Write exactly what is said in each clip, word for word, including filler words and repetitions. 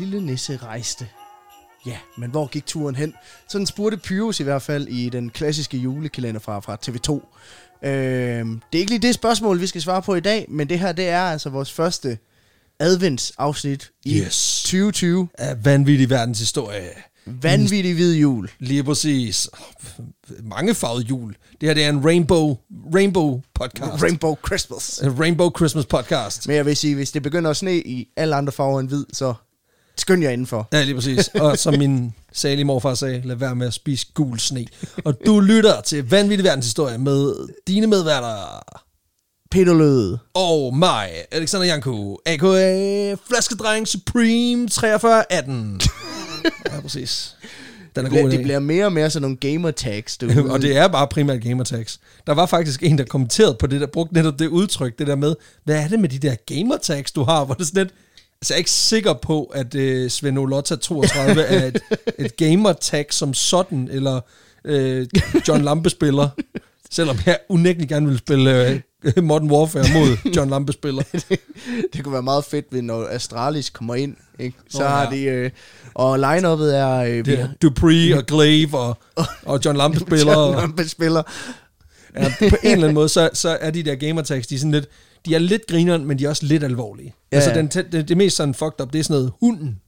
Lille Nisse rejste. Ja, men hvor gik turen hen? Sådan spurgte Pyrus i hvert fald i den klassiske julekalender fra, fra T V to. Øh, det er ikke lige det spørgsmål, vi skal svare på i dag, men det her, det er altså vores første adventsafsnit i yes. tyve tyve. Af vanvittig verdenshistorie. Vanvittig hvid jul. Lige præcis. Mangefarvet jul. Det her, det er en rainbow, rainbow podcast. Rainbow Christmas. A rainbow Christmas podcast. Men jeg vil sige, hvis det begynder at sne i alle andre farver end hvid, så skynd jer indenfor. Ja, lige præcis. Og som min salige morfar sagde, lad være med at spise gul sne. Og du lytter til Vanvittig Verdenshistorie med dine medværter, Peter Løde. Og mig, Alexander Janku, a k a. Flaskedreng Supreme fire tre et otte. Ja, præcis. Den er det, bliver, det bliver mere og mere sådan nogle gamertags. Og det er bare primært gamertags. Der var faktisk en, der kommenterede på det, der brugte netop det udtryk, det der med, hvad er det med de der gamertags, du har? Hvor det sådan lidt, altså jeg er ikke sikker på, at øh, Sven Olotta toogtredive er et, et gamertag som sådan, eller øh, John Lampe spiller. Selvom jeg unægtelig gerne vil spille øh, Modern Warfare mod John Lampe spiller. det, det kunne være meget fedt, ved, når Astralis kommer ind. Ikke? Så oh, ja. har de... Øh, og line-up'et er... Øh, det er Dupree og Glaive og, og John Lampe spiller. John Lampe spiller. Ja, på en eller anden måde, så, så er de der gamertags, de er sådan lidt... De er lidt grineren, men de er også lidt alvorlige. Ja. Altså den, det, det mest sådan fucked up, det er sådan noget hunden,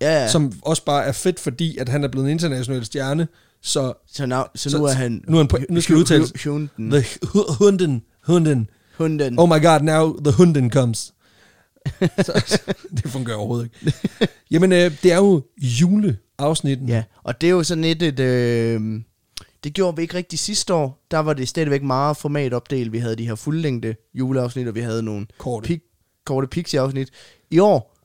ja. Som også bare er fedt, fordi at han er blevet en international stjerne. Så, så, now, så, så nu er han... Nu, er han på, nu skal det udtales. Hunden. The hunden. Hunden. Hunden. Oh my god, now the hunden comes. Så, det fungerer overhovedet ikke. Jamen, øh, det er jo juleafsnitten. Ja, og det er jo sådan et... et øh, det gjorde vi ikke rigtig sidste år. Der var det stadigvæk meget formatopdelt. Vi havde de her fuldlængde juleafsnit, og vi havde nogle korte, pik- korte pixie-afsnit. I år...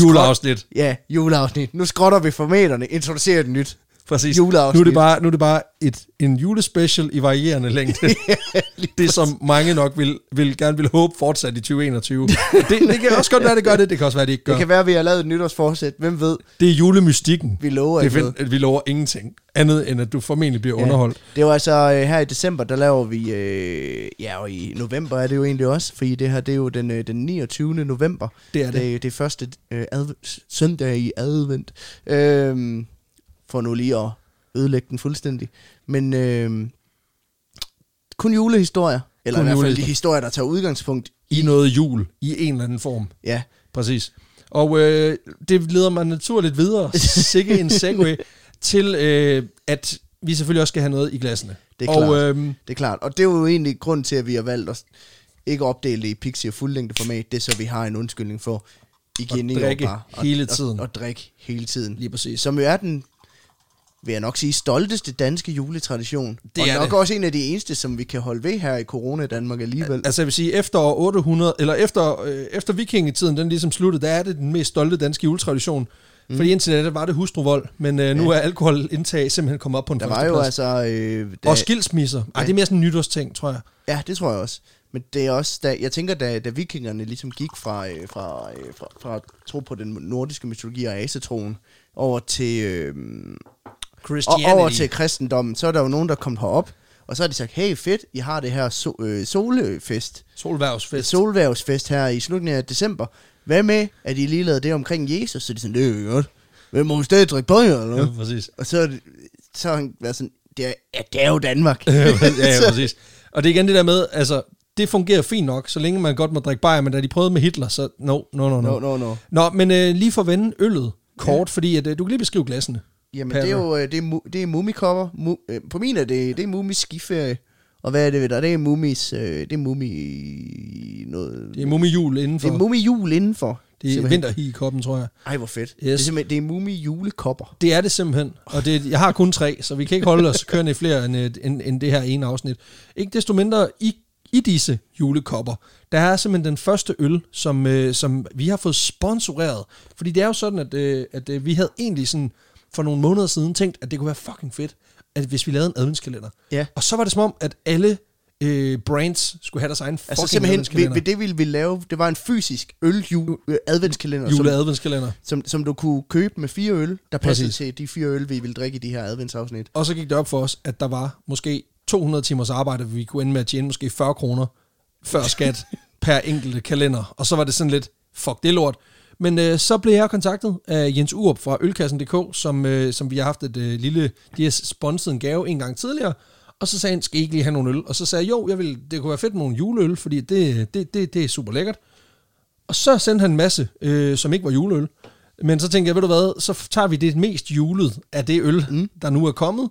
Juleafsnit. Skrot- ja, juleafsnit. Nu skrotter vi formaterne, introducerer det nyt. Præcis. Nu er det bare, nu er det bare et, en julespecial i varierende længde. Det som mange nok vil, vil gerne vil håbe fortsat i tyve enogtyve. det, det kan også godt være, det gør det. Det kan også være, det ikke gør. Det kan være, at vi har lavet et nytårsforsæt. Hvem ved? Det er julemystikken. Vi lover, det find, vi lover ingenting. Andet end, at du formentlig bliver ja. underholdt. Det var altså her i december, der laver vi... Øh, ja, og i november er det jo egentlig også. Fordi det her, det er jo den, øh, den niogtyvende november. Det er det. Det, det er første øh, adv- søndag i advent. Øh, for nu lige at ødelægge den fuldstændig. Men øh, kun julehistorier, eller kun i hvert fald de historier, der tager udgangspunkt i, i noget jul, i en eller anden form. Ja. Præcis. Og øh, det leder mig naturligt videre, sikke en segue, til øh, at vi selvfølgelig også skal have noget i glassene. Det er, og, klart. Øh, det er klart. Og det er jo egentlig grunden til, at vi har valgt at ikke opdele det i pixie- og fuldlængdeformat, det så vi har en undskyldning for igen i drikke bare, og, hele tiden. Og, og, og drikke hele tiden. Lige præcis. Som jo er den, vil jeg nok sige, stolteste danske juletradition. Det og er nok det. Også en af de eneste, som vi kan holde ved her i corona-Danmark alligevel. Al- altså jeg vil sige, efter otte hundrede, eller efter, øh, efter vikingetiden, den ligesom sluttede, der er det den mest stolte danske juletradition. Mm. Fordi indtil da, der var det hustruvold, men øh, nu ja. er alkoholindtag simpelthen kommet op på en der første var jo plads. Altså... Øh, da... Og skilsmisser. Ej, det er mere sådan en nytårsting, tror jeg. Ja, det tror jeg også. Men det er også, da, jeg tænker, da, da vikingerne ligesom gik fra, øh, fra, øh, fra, fra at tro på den nordiske mytologi og asetroen over til... Øh, Og over til kristendommen, så er der jo nogen, der kom herop, og så har de sagt, hey fedt, I har det her so- øh, solfest. Solværvsfest. Solværvsfest her i slutningen af december. Hvad med, at I lige lavede det omkring Jesus? Så de sådan, det er jo godt. Hvem må jo stadig drikke på jer, eller? Ja, præcis. Og så har han været sådan, det er, ja, det er jo Danmark. Ja, ja, præcis. Og det er igen det der med, altså, det fungerer fint nok, så længe man godt må drikke bajer, men da de prøvede med Hitler, så no, no, no, no. no, no, no. Nå, men øh, lige for at vende øllet kort, ja. fordi at, øh, du kan lige beskrive glassene. Jamen Perler. Det er jo det er, det er mumikopper. Mu, øh, på min er det det er mumis skiferie. Og hvad er det ved der? Det er mumis øh, det er mumi noget. Det er mumijul indenfor. Det er mumijul indenfor. Det er vinterhikoppen, tror jeg. Ej, hvor fedt. Yes. Det er det er mumijulekopper. Det er det simpelthen. Og det jeg har kun tre, så vi kan ikke holde os kørende i flere end, end, end det her ene afsnit. Ikke desto mindre i i disse julekopper. Der er simpelthen den første øl, som øh, som vi har fået sponsoreret, fordi det er jo sådan at øh, at øh, vi havde egentlig sådan for nogle måneder siden tænkt, at det kunne være fucking fedt, at hvis vi lavede en adventskalender. Ja. Og så var det som om, at alle øh, brands skulle have deres egen fucking altså adventskalender. Ved, ved det ville vi lave, det var en fysisk øl-adventskalender. Jule-adventskalender. Som, som, som du kunne købe med fire øl, der passede Præcis. til de fire øl, vi ville drikke i de her adventsafsnit. Og så gik det op for os, at der var måske to hundrede timers arbejde, hvor vi kunne ende med at tjene måske fyrre kroner før skat per enkelte kalender. Og så var det sådan lidt, fuck det lort. Men øh, så blev jeg kontaktet af Jens Urup fra Ølkassen punktum d k, som, øh, som vi har haft et øh, lille... De har sponset en gave en gang tidligere, og så sagde han, skal I ikke lige have nogle øl? Og så sagde jeg, jo, jeg vil, det kunne være fedt med nogle juleøl, fordi det, det, det, det er super lækkert. Og så sendte han en masse, øh, som ikke var juleøl. Men så tænkte jeg, ved du hvad, så tager vi det mest julet af det øl, mm. der nu er kommet.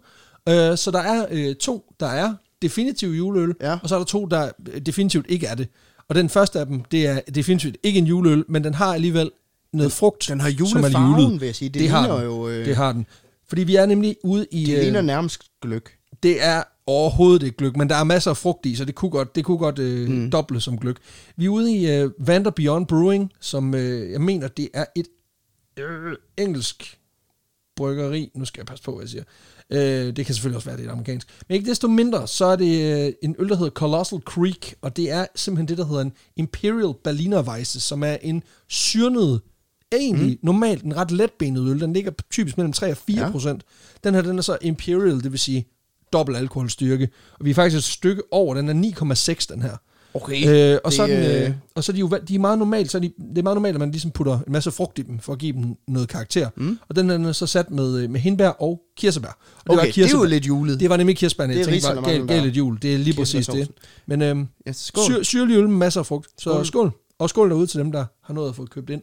Øh, så der er øh, to, der er definitivt juleøl, ja. Og så er der to, der definitivt ikke er det. Og den første af dem, det er definitivt ikke en juleøl, men den har alligevel noget frugt, den har julefarven, vil jeg sige. Det, det ligner har jo... Øh... Det har den. Fordi vi er nemlig ude i... Det ligner øh... nærmest gløgg. Det er overhovedet ikke gløgg, men der er masser af frugt i, så det kunne godt, det kunne godt øh, mm. doble som gløgg. Vi er ude i øh, Vander Beyond Brewing, som øh, jeg mener, det er et øh, engelsk bryggeri. Nu skal jeg passe på, hvad jeg siger. Øh, det kan selvfølgelig også være, det er amerikansk. Men ikke desto mindre, så er det øh, en øl, der hedder Colossal Creek, og det er simpelthen det, der hedder en Imperial Berliner Weisse, som er en syrnet... Egentlig, mm. normalt en ret letbenet øl, den ligger typisk mellem tre og fire procent. Ja. Den her, den er så imperial, det vil sige dobbelt alkoholstyrke. Og vi er faktisk et stykke over, den er ni komma seks, den her. Okay. Øh, og, det, så den, øh, og så er de jo de er meget normalt, så er de, det er meget normalt, at man ligesom putter en masse frugt i dem, for at give dem noget karakter. Mm. Og den her, den er så sat med, med hindbær og kirsebær. Og det okay, var kirsebær. Det er jo lidt julet. Det var nemlig kirsebærne, jeg tænkte, var galt, galt lidt jul. Det er lige præcis det. Men øh, ja, syr, syrlig øl med masser af frugt. Så skål. skål. Og skål derude til dem, der har noget at få købt ind.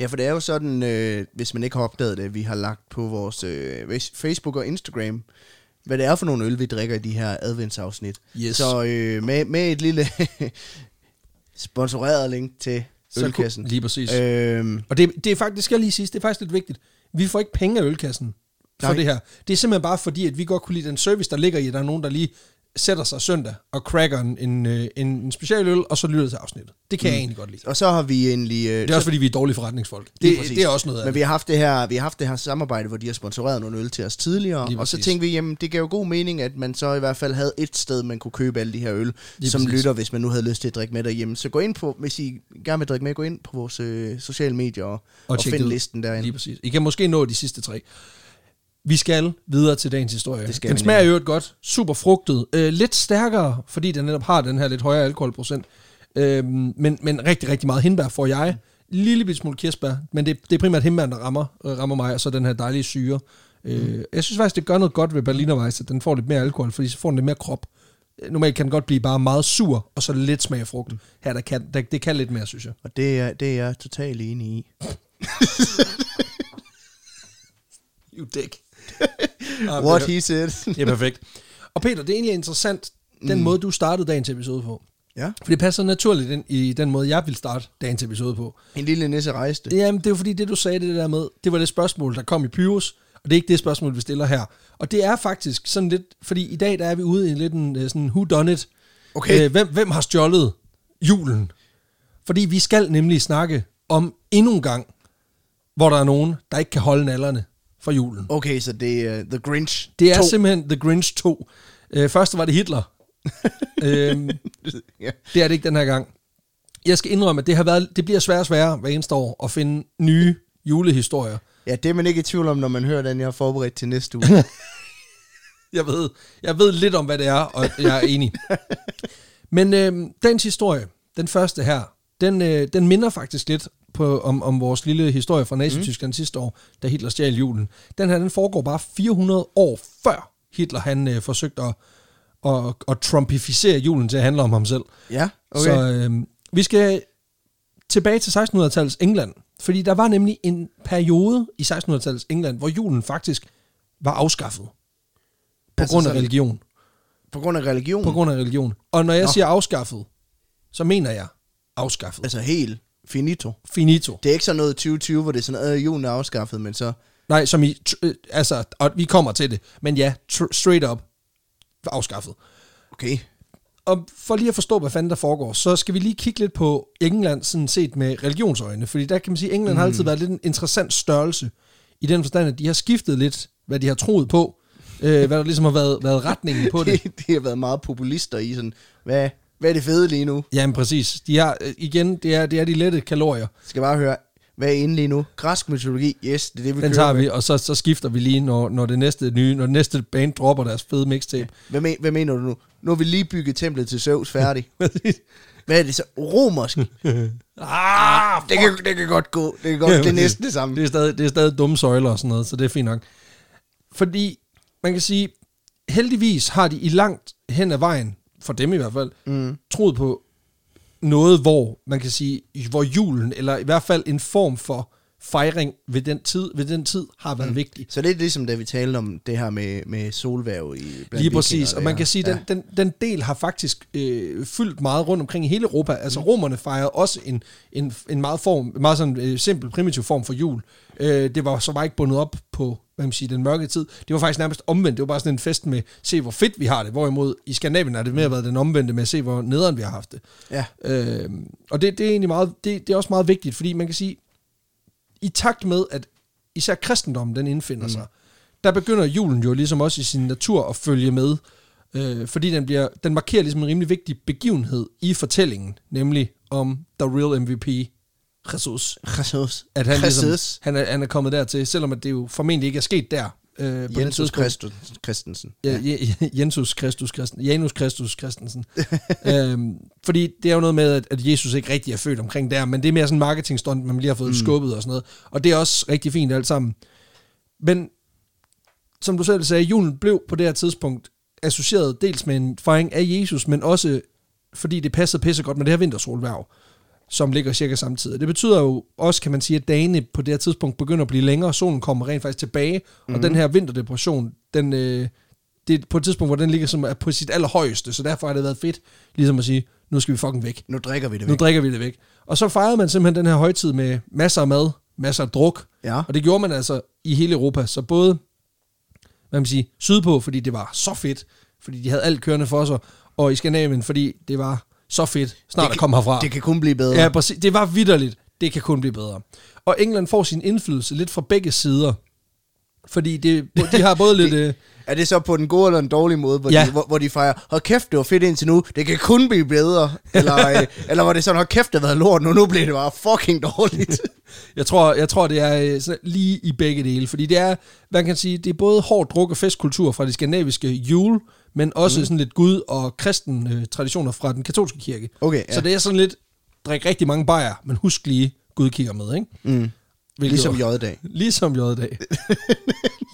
Ja, for det er jo sådan, øh, hvis man ikke har opdaget det, vi har lagt på vores øh, Facebook og Instagram, hvad det er for nogle øl, vi drikker i de her adventsafsnit. Yes. Så øh, med, med et lille sponsoreret link til Ølkassen. Lige præcis. Øhm. Og det, det er faktisk, skal jeg lige sige, det er faktisk lidt vigtigt. Vi får ikke penge af Ølkassen for Nej. Det her. Det er simpelthen bare fordi, at vi godt kunne lide den service, der ligger i, der er nogen, der lige... sætter sig søndag og cracker en, en, en, en specialøl, og så lytter til afsnittet. Det kan mm. jeg egentlig godt lide. Og så har vi egentlig... Øh, det er også, fordi vi er dårlige forretningsfolk. Det, det, er, det er også noget af Men vi har haft det her, vi har haft det her samarbejde, hvor de har sponsoreret nogle øl til os tidligere, og så tænkte vi, jamen, det gav jo god mening, at man så i hvert fald havde et sted, man kunne købe alle de her øl, lige som lytter, hvis man nu havde lyst til at drikke med derhjemme. Så gå ind på, hvis I gerne vil drikke med, gå ind på vores øh, sociale medier, og, og, og find listen derinde. Lige præcis. I kan måske nå de sidste tre. Vi skal videre til dagens historie. Den smager jo godt, super frugtet, øh, lidt stærkere, fordi den netop har den her lidt højere alkoholprocent, øh, men, men rigtig, rigtig meget hindbær får jeg. Lille bit smule kirsebær, men det, det er primært hindbæren, der rammer, øh, rammer mig, og så den her dejlige syre. Øh, mm. Jeg synes faktisk, det gør noget godt ved Berliner Weisse, at den får lidt mere alkohol, fordi så får den lidt mere krop. Normalt kan den godt blive bare meget sur, og så lidt smag af frugt. Her, der kan, der, det kan lidt mere, synes jeg. Og det er, det er jeg totalt enig i. You dick. What he said. Ja, perfekt. Og Peter, det er egentlig interessant, den mm. måde, du startede dagens episode på. Ja. For det passer naturligt ind i den måde, jeg vil starte dagens episode på. En lille nisse rejste. Jamen, det er jo fordi, det du sagde det der med, det var det spørgsmål, der kom i Pyrus, og det er ikke det spørgsmål, vi stiller her. Og det er faktisk sådan lidt, fordi i dag, der er vi ude i en lidt en, sådan, who done it? Okay. Æh, hvem, hvem har stjålet julen? Fordi vi skal nemlig snakke om endnu en gang, hvor der er nogen, der ikke kan holde nallerne fra julen. Okay, så det er uh, The Grinch Det er to. Simpelthen The Grinch to. Øh, først var det Hitler. øhm, yeah. Det er det ikke den her gang. Jeg skal indrømme, at det, har været, det bliver sværere og sværere hver eneste år at finde nye julehistorier. Ja, det er man ikke i tvivl om, når man hører den, jeg har forberedt til næste uge. jeg, ved, jeg ved lidt om, hvad det er, og jeg er enig. Men øh, dagens historie, den første her, den, øh, den minder faktisk lidt På, om, om vores lille historie fra Nazi-Tyskland mm. sidste år, da Hitler stjal julen. Den her, den foregår bare fire hundrede år før Hitler, han øh, forsøgte at, at, at trumpificere julen til at handle om ham selv. Ja, okay. Så øh, vi skal tilbage til sekstenhundredetallets England, fordi der var nemlig en periode i sekstenhundredetallets England, hvor julen faktisk var afskaffet. På altså grund af religion. På grund af religion? På grund af religion. Og når jeg Nå. siger afskaffet, så mener jeg afskaffet. Altså helt... Finito. Finito. Det er ikke sådan noget tyve tyve, hvor det er sådan, øh, julen er afskaffet, men så... Nej, som i... Øh, altså, og vi kommer til det. Men ja, tr- straight up afskaffet. Okay. Og for lige at forstå, hvad fanden der foregår, så skal vi lige kigge lidt på England, sådan set med religionsøjne. Fordi der kan man sige, at England mm. har altid været lidt en interessant størrelse. I den forstand, at de har skiftet lidt, hvad de har troet på. Øh, hvad der ligesom har været, været retningen på det. det. Det har været meget populister i sådan, hvad... Hvad er det fede lige nu? Jamen præcis. De har, igen, det er, det er de lette kalorier. Skal bare høre, Hvad er inde lige nu? Græsk mytologi, yes, det er det, vi Den kører. Den tager vi, og så, så skifter vi lige, når, når det næste nye, når det næste band dropper deres fede mixtape. Hvad, men, hvad mener du nu? Nu har vi lige bygget templet til Zeus færdig. Hvad er det så? Romersk? ah, det kan, det kan godt gå. Det kan godt, ja, det er næsten det samme. Det er stadig, det er stadig dumme søjler og sådan noget, så det er fint nok. Fordi, man kan sige, heldigvis har de i langt hen ad vejen, for dem i hvert fald, mm. troet på noget, hvor man kan sige, hvor julen, eller i hvert fald en form for fejring ved den tid, ved den tid har været mm. vigtig. Så det er ligesom, da vi talte om det her med, med solværv i blandt Lige præcis, og man kan sige, at ja. den, den, den del har faktisk øh, fyldt meget rundt omkring i hele Europa. Altså mm. romerne fejrede også en, en, en meget, form, meget sådan, øh, simpel, primitiv form for jul. Øh, det var så var ikke bundet op på hvad man siger, den mørke tid. Det var faktisk nærmest omvendt. Det var bare sådan en fest med, se hvor fedt vi har det. Hvorimod i Skandinavien har det mere været den omvendte med, se hvor nederen vi har haft det. Ja. Øh, og det, det, er egentlig meget, det, det er også meget vigtigt, fordi man kan sige, i takt med, at især kristendommen, den indfinder mm. sig, der begynder julen jo ligesom også i sin natur at følge med, øh, fordi den, bliver, den markerer ligesom en rimelig vigtig begivenhed i fortællingen, nemlig om The Real M V P, Jesus. Jesus. At han, Jesus. Ligesom, han, er, han er kommet dertil, selvom at det jo formentlig ikke er sket der. Øh, på Jens Urup Christensen. Ja, Jens Kristus Christensen. Janus Kristus Christensen. øhm, fordi det er jo noget med, at, at Jesus ikke rigtig er født omkring der, men det er mere sådan en marketingstunt, man lige har fået mm. skubbet og sådan noget. Og det er også rigtig fint alt sammen. Men som du selv sagde, julen blev på det her tidspunkt associeret dels med en fejring af Jesus, men også fordi det passede pisse godt med det her vintersolværv, som ligger cirka samtidig. Det betyder jo også, kan man sige, at dagene på det her tidspunkt begynder at blive længere, og solen kommer rent faktisk tilbage, mm. og den her vinterdepression, den, øh, det er på et tidspunkt, hvor den ligger som er på sit allerhøjeste, så derfor har det været fedt, ligesom at sige, nu skal vi fucking væk. Nu drikker vi det væk. Nu drikker vi det væk. Og så fejrede man simpelthen den her højtid med masser af mad, masser af druk, ja. Og det gjorde man altså i hele Europa, så både, hvad man siger, sydpå, fordi det var så fedt, fordi de havde alt kørende for sig, og i Skandinavien, fordi det var så fedt, snart at komme herfra. Det kan kun blive bedre. Ja, præcis. Det var vitterligt. Det kan kun blive bedre. Og England får sin indflydelse lidt fra begge sider. Fordi det, de har både lidt... det, er det så på den gode eller en dårlig måde, hvor, ja. de, hvor, hvor de fejrer, hold kæft, det var fedt indtil nu, det kan kun blive bedre. Eller, eller var det sådan, hold kæft, det har været lort, nu, nu bliver det bare fucking dårligt. jeg, tror, jeg tror, det er sådan, lige i begge dele. Fordi det er, man kan sige, det er både hård druk og festkultur fra det skandinaviske jul, men også mm. sådan lidt gud- og kristen øh, traditioner fra den katolske kirke. Okay, ja. Så det er sådan lidt, drik rigtig mange bajer, men husk lige, Gud kigger med, ikke? Mm. Ligesom J-dag. Ligesom J-dag.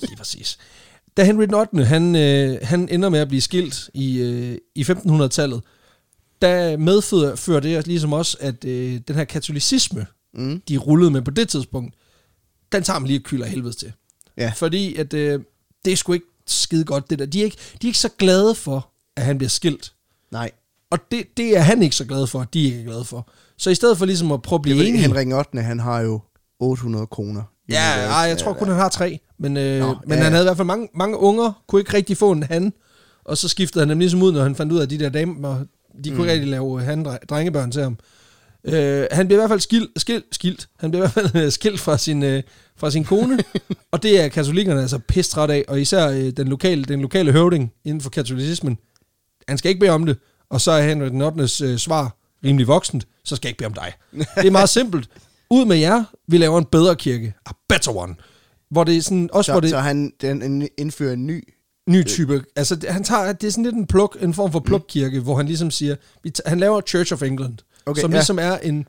Lige præcis. Da Henry Norton, han, øh, han ender med at blive skilt i, øh, i femten hundrede-tallet, der medfører det ligesom også, at øh, den her katolicisme, mm. de rullede med på det tidspunkt, den tager man lige et kyld af helvede til. Ja. Fordi at, øh, det er sgu ikke skide godt det der. De er, ikke, de er ikke så glade for, at han bliver skilt. Nej. Og det, det er han ikke så glad for, at de ikke er glade for. Så i stedet for ligesom at prøve at blive enige... Henrik ottende, han har jo otte hundrede kroner. Ja, ja, jeg tror kun, han har tre. Men, øh, Nå, men ja. han havde i hvert fald mange, mange unger, kunne ikke rigtig få en han. Og så skiftede han dem ligesom ud, når han fandt ud af de der damer, og de mm. kunne rigtig lave han, drengebørn til ham. Øh, han bliver i hvert fald skilt, skilt, skilt. Han bliver i hvert fald skilt fra sin, øh, fra sin kone, og det er katolikkerne altså pisse træt af, og især øh, den lokale, den lokale høvding inden for katolicismen. Han skal ikke bede om det, og så er Henrik den ottendes øh, svar rimelig voksent, så skal jeg ikke bede om dig. Det er meget simpelt. Ud med jer, vi laver en bedre kirke, a better one, hvor det er sådan også så, hvor det så han den indfører en ny ny type. Altså han tager det er sådan lidt en pluk, en form for plukkirke, mm. hvor han ligesom siger, vi t- han laver Church of England. Okay, som ja. ligesom er en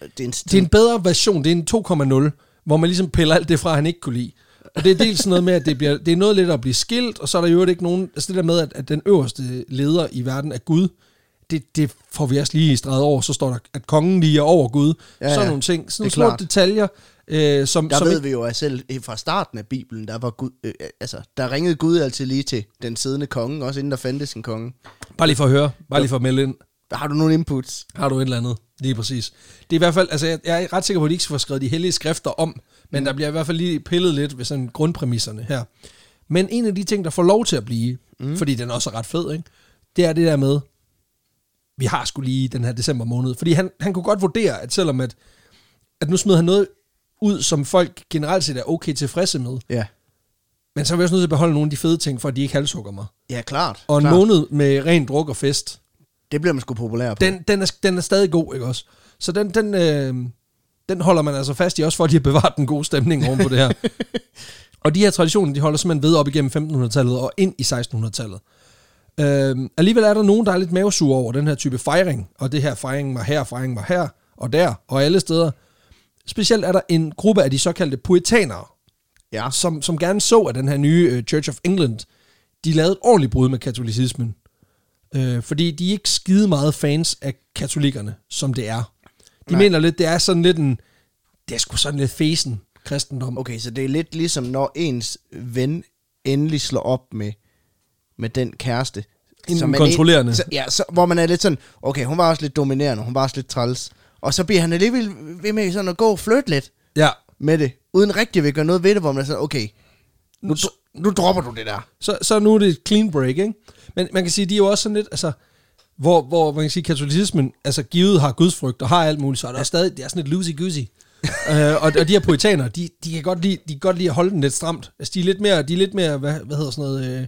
det er en, det er en bedre version, det er en to komma nul, hvor man ligesom piller alt det fra, han ikke kunne lide. Og det er dels sådan noget med, at det, bliver, det er noget lidt at blive skilt, og så er der jo ikke nogen, altså det der med, at, at den øverste leder i verden er Gud, det, det får vi også lige streget over, så står der, at kongen lige er over Gud, ja, ja. sådan nogle ting, sådan nogle små klart. detaljer. Øh, som, der som ved ikke, vi jo, at selv fra starten af Bibelen, der var Gud, øh, altså, der ringede Gud altid lige til den siddende konge, også inden der fandtes en konge. Bare lige for at høre, bare lige for at melde ind. Har du nogle inputs? Har du et eller andet? Lige præcis. Det er i hvert fald, altså jeg, jeg er ret sikker på, at de ikke får skrevet de hellige skrifter om, men mm. der bliver i hvert fald lige pillet lidt ved sådan grundpræmisserne her. Men en af de ting, der får lov til at blive, mm. fordi den også er ret fed, ikke? Det er det der med, vi har sgu lige den her december måned. Fordi han, han kunne godt vurdere, at selvom at, at nu smider han noget ud, som folk generelt set er okay tilfredse med, ja. men så er vi også nødt til at beholde nogle af de fede ting, for at de ikke halshugger mig. Ja, klart. Og en klart. måned med ren druk og fest, det bliver man sgu populær på. Den, den, er, den er stadig god, ikke også? Så den, den, øh, den holder man altså fast i, også for at de har bevaret den gode stemning oven på det her. Og de her traditioner, de holder simpelthen ved op igennem femtenhundredetallet og ind i sekstenhundredetallet. Øhm, alligevel er der nogen, der er lidt mavesure over den her type fejring, og det her fejring var her, fejring var her, og der, og alle steder. Specielt er der en gruppe af de såkaldte puritanere, ja. som, som gerne så, at den her nye Church of England, de lavede et ordentligt brud med katolicismen. Øh, fordi de er ikke skide meget fans af katolikkerne, som det er. De Nej. mener lidt, det er sådan lidt en, det er sgu sådan lidt fesen kristendom. Okay, så det er lidt ligesom, når ens ven endelig slår op med, med den kæreste. Som kontrollerende. En, så, ja, så, hvor man er lidt sådan, okay, hun var også lidt dominerende, hun var også lidt træls. Og så bliver han alligevel ved med sådan at gå og flytte lidt ja. med det, uden rigtig vil gøre noget ved det, hvor man er sådan, okay, nu, nu, nu dropper du det der. Så, så nu er det et clean break, ikke? Men man kan sige, de er jo også sådan lidt, altså, hvor, hvor man kan sige, katolicismen, altså givet har gudsfrygt og har alt muligt, så er der ja. stadig, det er sådan lidt loosey-goosey. øh, og, og de her puritaner, de, de, kan godt lide, de kan godt lide at holde den lidt stramt. Altså, de er lidt mere, de er lidt mere hvad, hvad hedder sådan noget... Øh,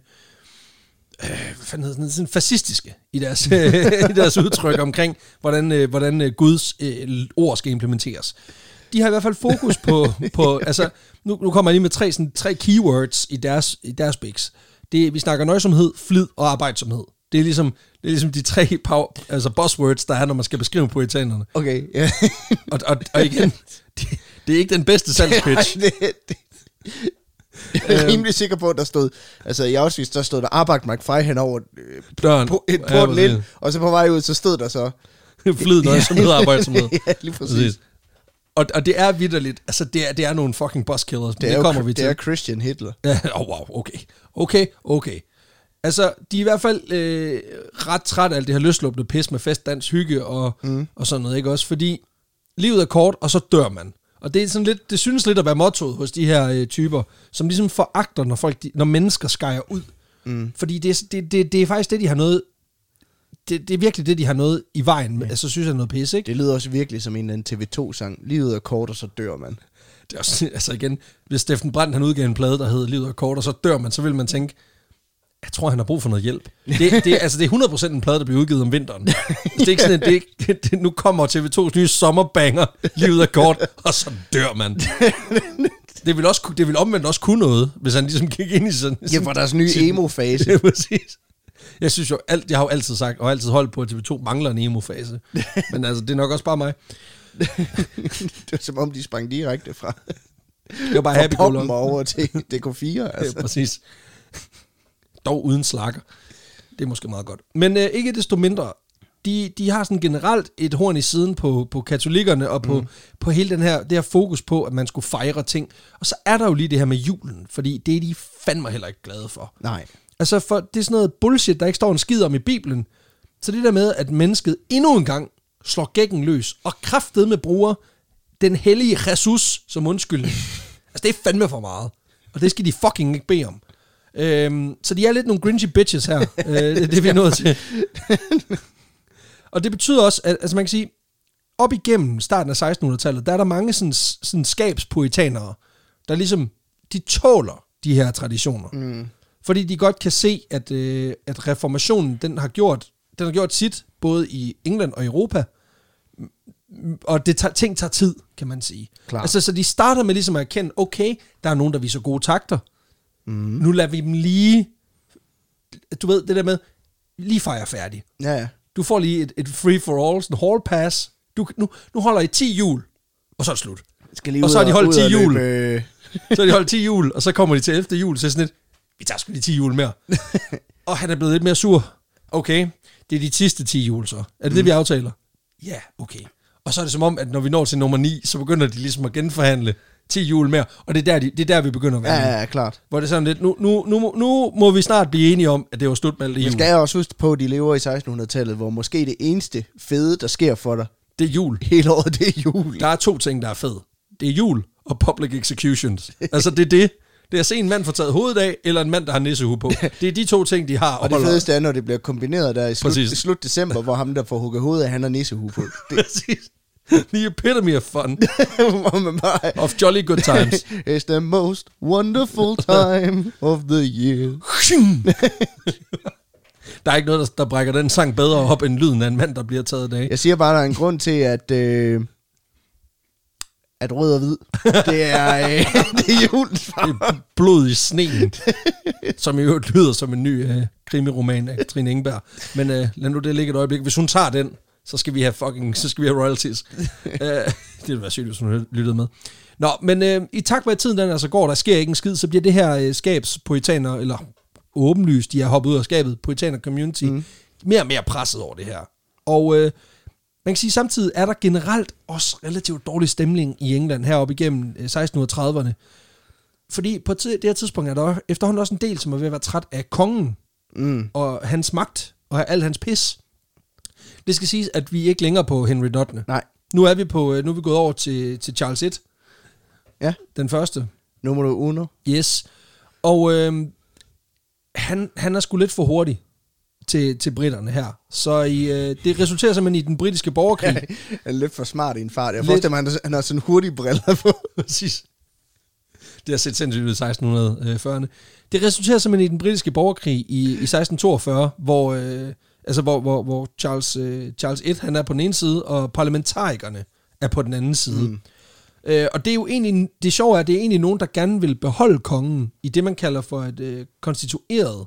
Øh, hvad fanden hedder sådan, sådan fascistiske i deres, i deres udtryk omkring, hvordan, øh, hvordan øh, Guds øh, ord skal implementeres. De har i hvert fald fokus på, på altså, nu, nu kommer jeg lige med tre, sådan, tre keywords i deres, i deres biks. Det, vi snakker nøjsomhed, flid og arbejdsomhed. Det er ligesom, det er ligesom de tre power, altså buzzwords, der er, når man skal beskrive puritanerne. Okay, ja. Yeah. og, og, og igen, det, det er ikke den bedste salgspitch. Nej, det, det. Jeg er rimelig sikker på, at der stod, altså i afsvist, der stod der Arbeit mag frei henover øh, døren, på, et, på ja, den ind, og så på vej ud, så stod der så. Flid nøjsomhed, arbejdsomhed. Ja, lige præcis. præcis. Og, og det er vitterligt, altså det er, det er nogle fucking buzzkillers, det, det jo, kommer vi det til. Det er Christian Hitler. Ja, oh wow, okay, okay, okay. Altså, de er i hvert fald øh, ret træt af alt det her løslupne pis med fest, dans, hygge og, mm. og sådan noget, ikke også? Fordi livet er kort, og så dør man. Og det er sådan lidt, det synes lidt at være mottoet hos de her øh, typer, som ligesom foragter, når folk, de, når mennesker skejer ud. Mm. Fordi det, det, det, det er faktisk det, de har noget, det, det er virkelig det, de har noget i vejen med. Ja. Altså synes jeg noget pisse, ikke? Det lyder også virkelig som en, en T V to sang. Livet er kort, og så dør man. Det er også, altså igen, hvis Steffen Brandt, han udgav en plade, der hedder Livet er kort, og så dør man, så vil man tænke, jeg tror, han har brug for noget hjælp. Det, det, altså, det er hundrede procent en plade, der bliver udgivet om vinteren. Det er ikke sådan, det, det, det, nu kommer T V tos nye sommerbanger, livet er kort, og så dør man. Det vil, også, det vil omvendt også kunne noget, hvis han ligesom gik ind i sådan... Ja, for deres nye emo-fase. Ja, præcis. Jeg synes jo, alt, jeg har jo altid sagt, og altid holdt på, at T V to mangler en emo-fase. Men altså, det er nok også bare mig. Det var som om, de sprang direkte fra... Det var bare happy go lucky over til D K fire, altså. Ja, præcis. Dog uden slakker. Det er måske meget godt. Men øh, ikke desto mindre, de, de har sådan generelt et horn i siden på, på katolikkerne, og på, mm. på hele den her, det her fokus på, at man skulle fejre ting. Og så er der jo lige det her med julen, fordi det er de fandme heller ikke glade for. Nej. Altså, for det er sådan noget bullshit, der ikke står en skid om i Bibelen. Så det der med, at mennesket endnu en gang slår gækken løs, og kraftedme bruger den hellige Jesus som undskyldning. Altså, det er fandme for meget. Og det skal de fucking ikke bede om. Øhm, så de er lidt nogle grinchy bitches her. øh, det, det vi er nået til. Og det betyder også, at altså man kan sige, op igennem starten af sekstenhundredetallet, der er der mange sådan, sådan skabspuritanere, der ligesom, de tåler de her traditioner. Mm. Fordi de godt kan se, at, øh, at reformationen, den har, gjort, den har gjort sit, både i England og Europa. Og det tager, ting tager tid, kan man sige. Klar. Altså, så de starter med ligesom at erkende, okay, der er nogen, der viser gode takter. Mm. Nu lader vi dem lige, du ved, det der med, lige fejre færdig. Ja, ja. Du får lige et, et free-for-all, sådan en hall pass. Du, nu, nu holder I ti jul, og så er det slut. Skal lige og så har de holdt ti jul. Løbe. Så har de holdt ti jul, og så kommer de til ellevte jul, så er sådan lidt, vi tager sgu lige ti jul mere. Og han er blevet lidt mere sur. Okay, det er de sidste ti jul så. Er det mm. det, vi aftaler? Ja, yeah, okay. Og så er det som om, at når vi når til nummer ni, så begynder de ligesom at genforhandle. ti jul mere, og det er der, de, det er der vi begynder at være. Ja, ja, klart. Hvor det er sådan lidt, nu, nu, nu, nu må vi snart blive enige om, at det var slut med alt det jul. Men skal jeg også huske på, at de lever i sekstenhundredetallet, hvor måske det eneste fede, der sker for dig, det er jul. Hele året, det er jul. Der er to ting, der er fede. Det er jul og public executions. Altså, det er det. Det er at se en mand få taget hovedet af, eller en mand, der har nissehue på. Det er de to ting, de har. Og, og det fedeste er, når det bliver kombineret der i slut, slut december, hvor ham, der får hugget hovedet af, han har nissehue på. Det. Præcis. The epitome of fun. Of jolly good times. It's the most wonderful time of the year. Der er ikke noget, der, der brækker den sang bedre op, end lyden af en mand, der bliver taget i dag. Jeg siger bare, der er en grund til, at øh, at rød og hvid, det er, øh, det er julens farver. Blod i sneen, som i øvrigt lyder som en ny øh, krimiroman af Trine Engberg. Men øh, lad nu det ligge et øjeblik. Hvis hun tager den, så skal vi have fucking, så skal vi have royalties. øh, det ville være sygt, hvis hun lyttede med. Nå, men øh, i takt med tiden, den altså går, der sker ikke en skid, så bliver det her øh, skabspoetaner, eller åbenlyst, de har hoppet ud af skabet, poetaner community, mm. mere og mere presset over det her. Og øh, man kan sige, samtidig er der generelt også relativt dårlig stemning i England heroppe igennem sekstenhundrede og trediverne. Fordi på det her tidspunkt er der efterhånden også en del, som er ved at være træt af kongen mm. og hans magt og alt hans pis. Det skal siges, at vi ikke længere på Henry Norton. Nej. Nu er vi på, nu er vi gået over til, til Charles den første. Ja. Den første. Nummer uno. Yes. Og øh, han, han er sgu lidt for hurtig til, til britterne her. Så i, øh, det resulterer simpelthen i den britiske borgerkrig. Ja, han er lidt for smart i en fart. Jeg forestiller mig, at han har sådan hurtige briller på. Præcis. Det har set sindssygt ud i seksten fyrrerne. Det resulterer simpelthen i den britiske borgerkrig i, i seksten toogfyrre, hvor, øh, altså hvor, hvor, hvor Charles, øh, Charles den første han er på den ene side, og parlamentarikerne er på den anden side. Mm. Øh, og det er jo egentlig, det sjove er, at det er egentlig nogen, der gerne vil beholde kongen i det, man kalder for et øh, konstitueret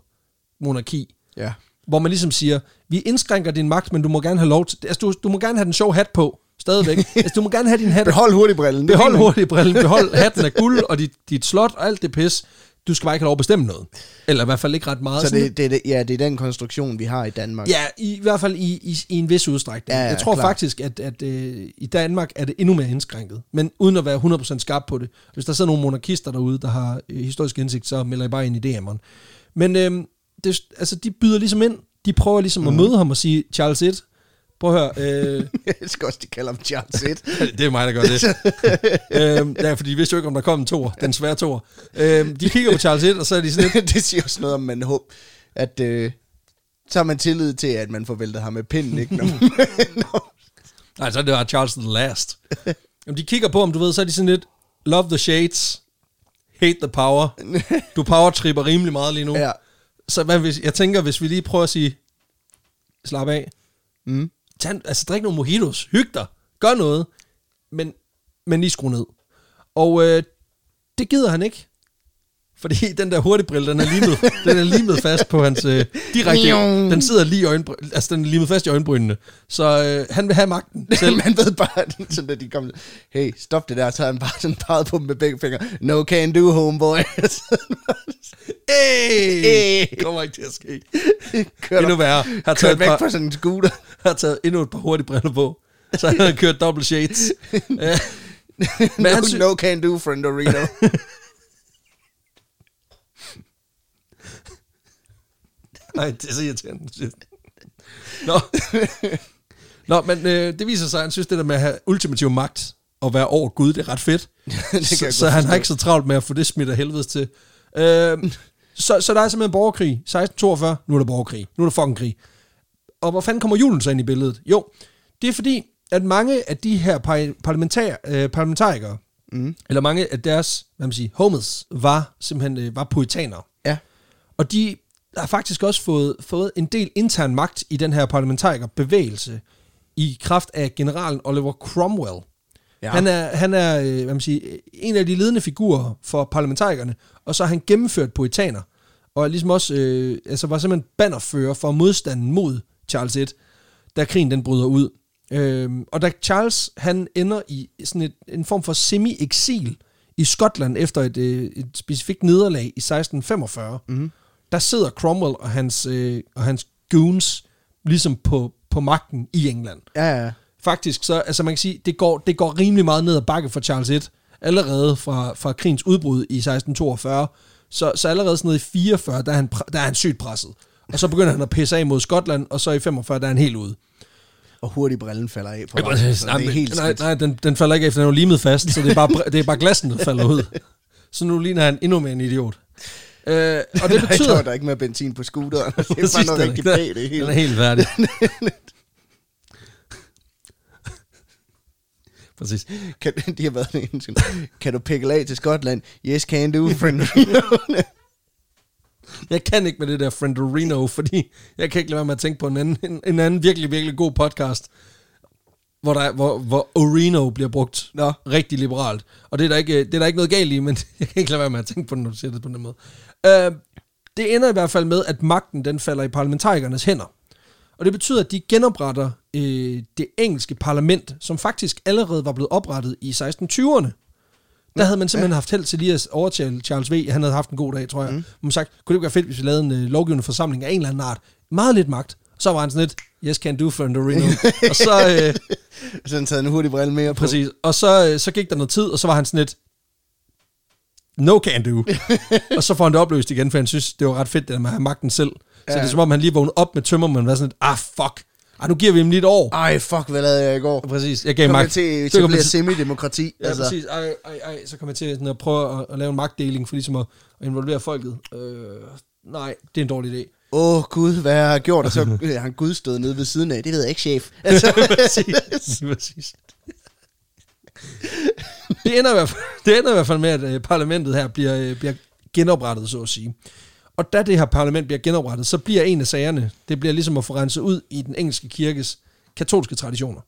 monarki. Ja. Hvor man ligesom siger, vi indskrænker din magt, men du må gerne have lov til, altså du, du må gerne have den sjove hat på, stadigvæk. Altså du må gerne have din hat. Behold hurtigbrillen. Behold hurtigbrillen, behold hatten af guld, og dit, dit slot og alt det pis. Du skal bare ikke have lov at bestemme noget. Eller i hvert fald ikke ret meget. Så det, det, det, ja, det er den konstruktion, vi har i Danmark. Ja, i, i hvert fald i, i, i en vis udstrækning. Ja, ja, jeg tror klar. faktisk, at, at, at uh, i Danmark er det endnu mere indskrænket. Men uden at være hundrede procent skarp på det. Hvis der sidder nogle monarkister derude, der har uh, historisk indsigt, så melder I bare ind i D M'eren. Men øhm, det, altså, de byder ligesom ind. De prøver ligesom mm. at møde ham og sige, Charles den første, prøv at høre. Øh... Jeg elsker også, de kalder ham Charles den første. Det er mig, der gør det. øhm, ja, fordi de vidste jo ikke, om der kom en toer, den svære toer. Øhm, de kigger på Charles den første, og så er de sådan lidt... Det siger også noget om, man håber, at øh, så har man tillid til, at man forvælter ham med pinden, ikke? Når... Nej, så er det bare Charles the Last. Jamen, de kigger på, om du ved, så er de sådan lidt, love the shades, hate the power. Du powertripper rimelig meget lige nu. Ja. Så hvad, hvis, jeg tænker, hvis vi lige prøver at sige, slap af. Mm. Tag, altså drik nogle mojitos, hyg dig, gør noget, men, men lige skru ned. Og øh, det gider han ikke, fordi den der hurtigbrille, den er limet, den er limet fast på hans øh, direkte, den sidder lige i øjenbrynene, altså den er limet fast i øjenbrynene, så øh, han vil have magten selv. Man ved bare, sådan at de kommer, hey, stop det der, så han bare sådan peget på dem med begge fingre, no can do, homeboy. Hey, hey. Det kommer ikke til at ske. Kørt endnu værre. Har taget væk par, fra sådan en scooter. Har taget endnu et par hurtige briller på. Så han har kørt double shades. no, sy- no can do, friendorino. Nej, det er så irriterende. Nå, Nå men øh, det viser sig, at han synes, det der med at have ultimativ magt og være over Gud, det er ret fedt. så så han har ikke så travlt med at få det smidt af helvedes til. Øh, så, så der er simpelthen borgerkrig. seksten toogfyrre, nu er der borgerkrig. Nu er der fucking krig. Og hvor fanden kommer julen så ind i billedet? Jo, det er fordi, at mange af de her parlamentar- øh, parlamentarikere, mm. eller mange af deres, hvad man siger, homies, var simpelthen øh, var puritanere. Ja. Og de har faktisk også fået, fået en del intern magt i den her parlamentarikerbevægelse i kraft af generalen Oliver Cromwell. Ja. Han er, han er hvad man siger, en af de ledende figurer for parlamentarikerne, og så har han gennemført puritaner, og ligesom også, øh, altså var simpelthen bannerfører for modstanden mod Charles den første, da krigen den bryder ud. Øh, og da Charles, han ender i sådan et, en form for semi-eksil i Skotland efter et, et specifikt nederlag i seksten femogfyrre, mm-hmm. der sidder Cromwell og hans, øh, og hans goons ligesom på, på magten i England. Ja, ja, ja. Faktisk så, altså man kan sige, det går, det går rimelig meget ned ad bakke for Charles den første, allerede fra, fra krigens udbrud i seksten toogfyrre, så, så allerede sådan noget i fireogfyrre, der er, han, der er han sygt presset. Og så begynder han at pisse af mod Skotland, og så i femogfyrre, der er han helt ude. Og hurtigt brillen falder af på ja, vejen, nej, det er helt nej, nej den, den falder ikke af, for den er limet fast, så det er bare, det er bare glassen, der falder ud. Så nu ligner han endnu mere en idiot. Øh, og det nej, betyder... Jeg tror, der er ikke mere benzin på scooteren. Det er præcis, bare noget rigtig pæt. Det hele. Den er helt værdig. Præcis. Kan, de har været en, kan du pikke af til Skotland? Yes, can do, friendorino. Jeg kan ikke med det der friendorino, fordi jeg kan ikke lade være med at tænke på en anden, en, en anden virkelig, virkelig god podcast. hvor, der, hvor, hvor Orino bliver brugt Nå. rigtig liberalt. Og det er, der ikke, det er der ikke noget galt i, men jeg kan ikke lade være med at tænke på det, når du siger det på den måde. Uh, det ender i hvert fald med, at magten den falder i parlamentarikernes hænder. Og det betyder, at de genopretter øh, det engelske parlament, som faktisk allerede var blevet oprettet i seksten tyverne. Der havde man simpelthen ja. haft held til lige at overtale Charles V. Han havde haft en god dag, tror jeg. Mm. Man sagde, kunne det være fedt, hvis vi lavede en øh, lovgivende forsamling af en eller anden art? Meget lidt magt. Så var han sådan lidt, yes, can do for Andorino. Og så... Øh, så han taget en hurtig brille mere på. Præcis. Og så, øh, så gik der noget tid, og så var han sådan lidt, no can do. Og så får han det opløst igen, for han synes, det var ret fedt, det der med at have magten selv. Så ja. det er som om, han lige vågnede op med tømmermanden og var sådan lidt, ah, fuck. Ah, nu giver vi dem lige et år. Ej, fuck, hvad lavede jeg i går? Præcis, jeg gav kom magt. Til, så kom jeg til semidemokrati. Ja, altså. præcis. Ej, ej, ej, så kom jeg til sådan at prøve at, at lave en magtdeling, for ligesom at, at involvere folket. Øh, nej, det er en dårlig idé. Åh, oh, Gud, hvad jeg har gjort? Og så har han Gud stået nede ved siden af. Det ved jeg ikke, chef. Altså. præcis, præcis. Det ender i hvert fald, det ender i hvert fald med, at øh, parlamentet her bliver, øh, bliver genoprettet, så at sige. Og da det her parlament bliver genoprettet, så bliver en af sagerne, det bliver ligesom at få renset ud i den engelske kirkes katolske traditioner.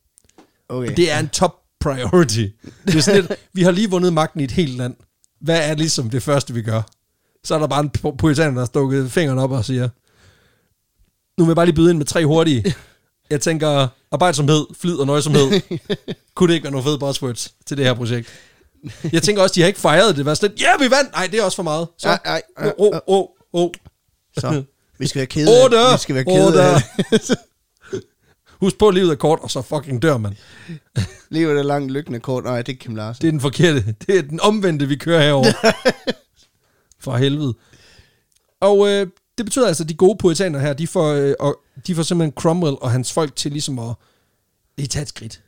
Okay. Og det er en top priority. Det er sådan lidt, vi har lige vundet magten i et helt land. Hvad er ligesom det første, vi gør? Så er der bare en puritaner, der har stukket fingrene op og siger, nu vil jeg bare lige byde ind med tre hurtige. Jeg tænker, arbejdsomhed, flid og nøjsomhed. Kunne det ikke være nogle fede buzzwords til det her projekt? Jeg tænker også, de har ikke fejret det. Var sådan lidt, ja, yeah, vi vandt! Nej, det er også for meget. Så, ej, ej, ej, ro, ro. Oh. Så, vi skal være kede af det. Vi skal være kede af det. Husk på, livet er kort, og så fucking dør man. Livet er langt, lykken er kort. Nej, det er Kim Larsen. Det er den forkerte. Det er den omvendte, vi kører herover. For helvede. Og øh, det betyder altså, at de gode puritaner her, de får, øh, og, de får simpelthen Cromwell og hans folk til ligesom at lige tage et skridt.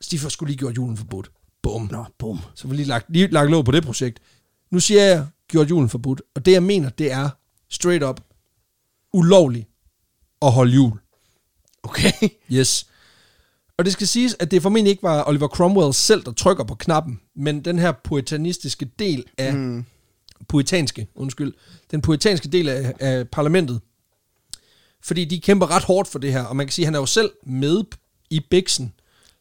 Så de får sgu lige gjort julen forbudt. Bum. Nå, bum. Så vi lige lagt, lige lagt lov på det projekt. Nu siger jeg, gjort julen forbudt. Og det, jeg mener, det er straight up ulovligt at holde jul. Okay. Yes. Og det skal siges, at det formentlig ikke var Oliver Cromwell selv, der trykker på knappen, men den her puritanistiske del af... Mm. Puritanske, undskyld. Den puritanske del af, af parlamentet. Fordi de kæmper ret hårdt for det her, og man kan sige, at han er jo selv med i biksen.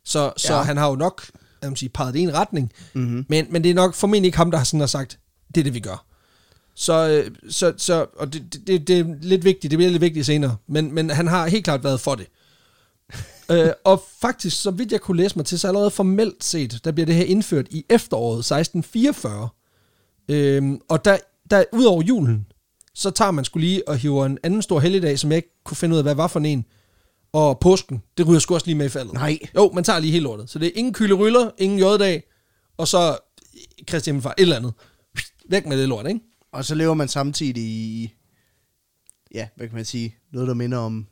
Så, så ja. han har jo nok, jeg må sige, peget i en retning. Mm-hmm. Men, men det er nok formentlig ikke ham, der har sådan har sagt... Det er det, vi gør. Så, så, så og det, det, det er lidt vigtigt, det bliver lidt vigtigt senere, men, men han har helt klart været for det. øh, og faktisk, så vidt jeg kunne læse mig til, så allerede formelt set, der bliver det her indført i efteråret seksten fireogfyrre. Øh, og der, der ud over julen, så tager man skulle lige og hiver en anden stor helligdag, som jeg ikke kunne finde ud af, hvad var for en, og påsken, det ryger sgu også lige med i faldet. Nej. Jo, man tager lige helt lortet. Så det er ingen kylderyller, ingen jødedag, og så Kristi Himmelfart, et eller andet. Væk med det lort, ikke? Og så lever man samtidig i, ja, hvad kan man sige, noget, der minder om...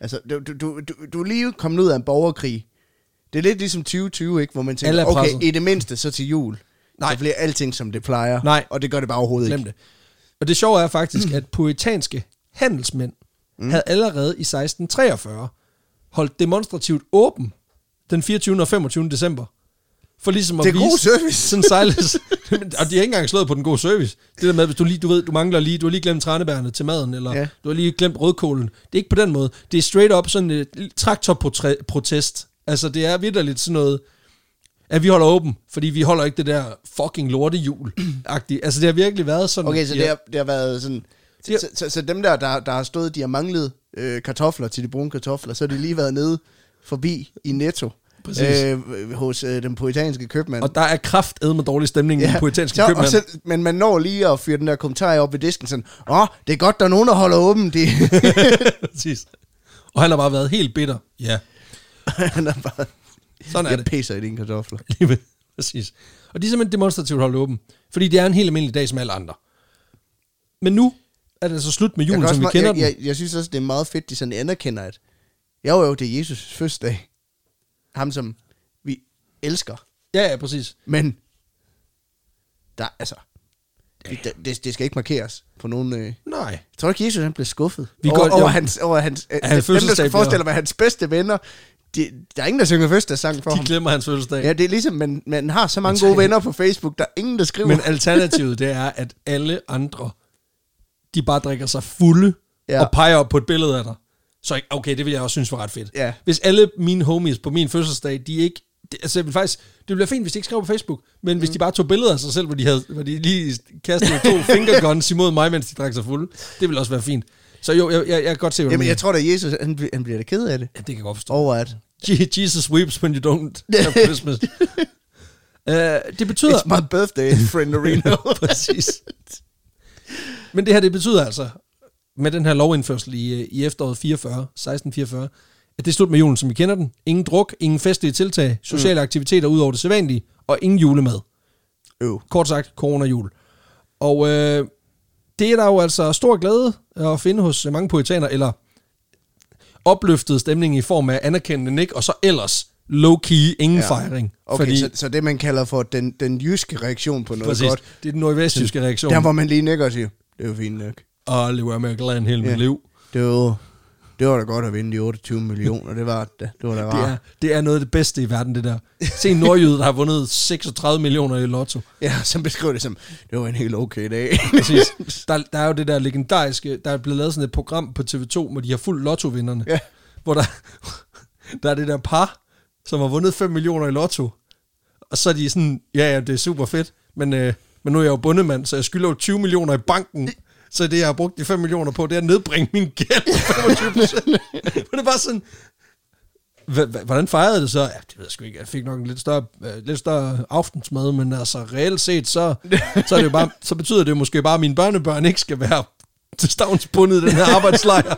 Altså, du, du, du, du er lige kommet ud af en borgerkrig. Det er lidt ligesom tyve tyve, ikke? Hvor man tænker, okay, i det mindste så til jul. Nej. Så bliver alting, som det plejer. Nej. Og det gør det bare overhovedet Glem ikke. Det. Og det sjove er faktisk, mm. at puritanske handelsmænd mm. havde allerede i seksten treogfyrre holdt demonstrativt åben den fireogtyvende og femogtyvende december. For ligesom at det er vise god service. Sådan sejles. Og de har ikke engang slået på den gode service. Det der med, hvis du lige, du ved, du mangler lige, du har lige glemt tranebærerne til maden, eller ja. du har lige glemt rødkålen. Det er ikke på den måde. Det er straight up sådan en traktorprotest. Altså det er vitterligt sådan noget, at vi holder åben, fordi vi holder ikke det der fucking lortejul-agtigt. Altså det har virkelig været sådan. Okay, så det har, det har været sådan... Så, så, så, så dem der, der, der har stået, de har manglet øh, kartofler til de brune kartofler, så har de lige været nede forbi i Netto. Øh, hos øh, den puritanske købmand. Og der er kraftedme med dårlig stemning ja. i den puritanske så, købmand. Så, men man når lige at fyre den der kommentar op ved disken sådan, åh, oh, det er godt, der er nogen, der holder åben. De. Præcis. Og han har bare været helt bitter. Ja. han har bare... Sådan er jeg det. Jeg pisser i dine kartofler. Præcis. Og de er simpelthen demonstrativt holdt åben. Fordi det er en helt almindelig dag som alle andre. Men nu er det altså slut med julen, som vi kender jeg, den. Jeg, jeg, jeg synes også, det er meget fedt, de sådan anerkender, at jo jo, det er Jesus' første dag. Ham, som vi elsker. Ja, ja, præcis. Men, der, altså, det, det, det skal ikke markeres på nogen... Øh... Nej. Jeg tror ikke, Jesus han blev skuffet vi over, går, over hans... Over hans, øh, hans dem, der skal forestille mig, hans bedste venner, de, der er ingen, der synger fødselsdagssang for de ham. De glemmer hans fødselsdag. Ja, det er ligesom, man, man har så mange gode venner på Facebook, der er ingen, der skriver. Men alternativet, det er, at alle andre, de bare drikker sig fulde ja. og peger op på et billede af dig. Så okay, det vil jeg også synes var ret fedt. Ja. Hvis alle mine homies på min fødselsdag, de ikke... Det, altså, det faktisk, det ville være fint, hvis de ikke skrev på Facebook, men mm. hvis de bare tog billeder af sig selv, hvor de, havde, hvor de lige kastede to fingerguns imod mig, mens de drak sig fulde, det ville også være fint. Så jo, jeg, jeg, jeg kan godt se, hvad Jamen, jeg tror da, Jesus, han, bl- han bliver da ked af det. Ja, det kan jeg godt forstå. Over at... Jesus weeps when you don't have Christmas. uh, det betyder... It's my birthday, friend Arena. Præcis. Men det her, det betyder altså... med den her lovindførsel i, i efteråret fireogfyrre, seksten fireogfyrre, at det er slut med julen, som vi kender den. Ingen druk, ingen festlige tiltag, sociale mm. aktiviteter ud over det sædvanlige, og ingen julemad. Øv. Kort sagt, corona-jul. Og øh, det er der jo altså stor glæde at finde hos mange puritaner, eller opløftet stemning i form af anerkendende nik, og så ellers low-key, ingen ja. fejring. Okay, fordi... så, så det man kalder for den, den jyske reaktion på noget. Præcis. Godt. Det er den nordvestjyske reaktion. Der, hvor man lige nikker og siger, det er jo fint nok. Aldrig var mere glad end hele ja. mit liv. Det var, det var da godt at vinde de otteogtyve millioner. Det var, det, det var da rart. Det er, det er noget af det bedste i verden, det der. Se en nordjyde, der har vundet seksogtredive millioner i lotto. Ja, som beskriver det som, det var en helt okay dag. Præcis. Der, der er jo det der legendariske, der er blevet lavet sådan et program på T V to, hvor de har fuldt lottovinderne. Ja. Hvor der, der er det der par, som har vundet fem millioner i lotto. Og så er de sådan, ja ja, det er super fedt, men, øh, men nu er jeg jo bundemand, så jeg skylder jo tyve millioner i banken. Så det, jeg har brugt de fem millioner på, det er at nedbringe min gæld femogtyve procent. Men det var sådan... Hvordan fejrede det så? Ja, det ved jeg sgu ikke. Jeg fik nok en lidt større, øh, lidt større aftensmad, men altså reelt set, så, så, er det jo bare, så betyder det jo måske bare, at mine børnebørn ikke skal være til stavnsbundet i den her arbejdslejr.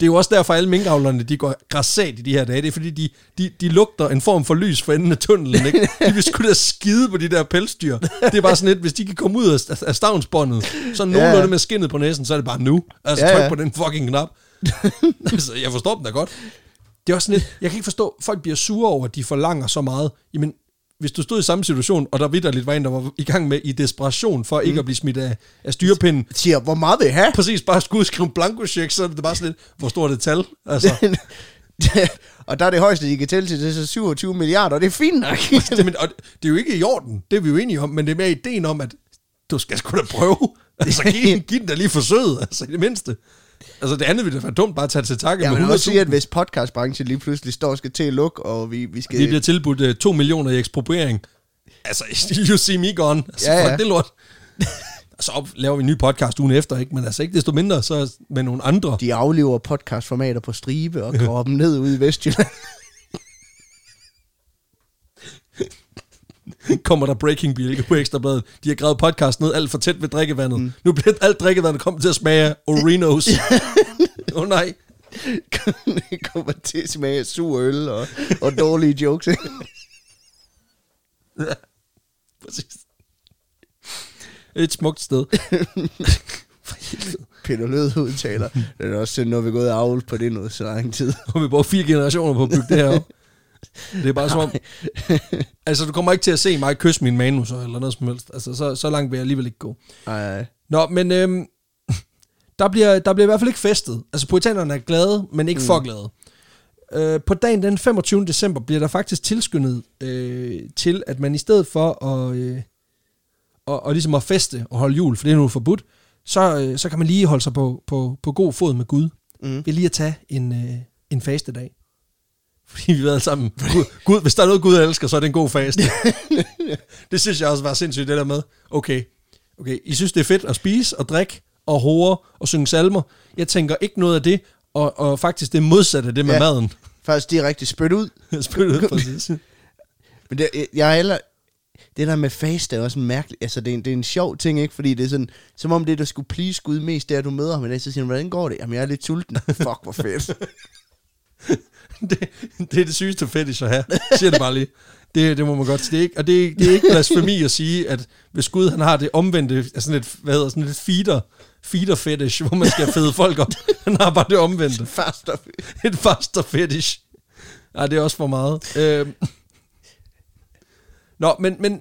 Det er jo også derfor, alle minkavlerne, de går grassat i de her dage. Det er fordi, de, de, de lugter en form for lys for enden af tunnelen, ikke? De vil sgu da skide på de der pelsdyr. Det er bare sådan lidt, hvis de kan komme ud af, af stavnsbåndet, så nogenlunde yeah. med skindet på næsen, så er det bare nu. Altså yeah. tryk på den fucking knap. Altså, jeg forstår dem da godt. Det er også sådan lidt, jeg kan ikke forstå, folk bliver sure over, at de forlanger så meget. Jamen, hvis du stod i samme situation, og der vitterligt var en, der var i gang med i desperation for mm. ikke at blive smidt af, af styrepinden. Siger, hvor meget vil I have? Præcis, bare skulle skrive en blankocheck, så er det bare sådan lidt, hvor stort er det tal? Altså. Og der er det højeste, I kan tælle til, det er så syvogtyve milliarder, det er fint nok. det, men, og det er jo ikke i orden, det er vi jo enige om, men det er mere ideen om, at du skal sgu da prøve. Altså, giv, giv den da lige forsøget, altså i det mindste. Altså det andet ville da være dumt, bare at tage til takke ja, med hundrede tusind. Jeg vil også sige, at hvis podcastbranchen lige pludselig står og skal til at lukke, og vi, vi skal... Vi bliver tilbudt uh, to millioner i ekspropriering. Altså, you see me gone. Altså, ja, ja. Fuck det lort. Og så op, laver vi en ny podcast ugen efter, ikke? Men altså ikke desto mindre, så med nogle andre. De aflever podcastformater på stribe og graver dem ned ude i Vestjylland. Kommer der breaking bilke på Ekstrabladet. De har gravet podcast ned alt for tæt ved drikkevandet. Mm. Nu bliver alt drikkevandet kommet til at smage Orenos. Åh oh, nej. Det kommer til at smage sur øl og, og dårlige jokes. Ja, præcis. Et smukt sted. Peter Løde udtaler. Det er også sådan, når vi er gået og avlet på det noget så lang tid. Og vi bruger fire generationer på at bygge det her op. Det er bare som om, altså du kommer ikke til at se mig kysse min manus eller noget som helst. Altså så, så langt vil jeg alligevel ikke gå. Ej. Nå, men øhm, der, bliver, der bliver i hvert fald ikke festet. Altså puritanerne er glade, men ikke mm. for glade. øh, På dagen den femogtyvende december bliver der faktisk tilskyndet øh, til, at man i stedet for at, øh, og, og ligesom at feste og holde jul, for det er nu forbudt, så, øh, så kan man lige holde sig på, på, på god fod med Gud mm. ved lige at tage en, øh, en fastedag. Fordi vi har været sammen. Gud, Gud, hvis der er noget, Gud elsker, så er det en god faste. Det synes jeg også var sindssygt, det der med. Okay, okay, I synes, det er fedt at spise og drikke og hore og synge salmer. Jeg tænker ikke noget af det, og, og faktisk det modsatte af det med ja, maden. Faktisk direkte spyt ud. Spyt ud, præcis. Men det, jeg heller, det der med faste er også mærkeligt. Altså, det er, en, det er en sjov ting, ikke? Fordi det er sådan, som om det, der skulle please Gud mest, det er, at du møder ham i dag. Så siger han, hvordan går det? Jamen, jeg er lidt sulten. Fuck, hvor fedt. Det, det er det sygeste fetish at have. Siger det bare lige. Det, det må man godt sige. Og det, det er ikke blasfemi at sige, at hvis Gud han har det omvendte, sådan et, hvad hedder, sådan et feeder, feeder fetish, hvor man skal fede folk op. Han har bare det omvendte. Faster fetish. Et faster fetish. Nej, det er også for meget. Øh. Nå, men, men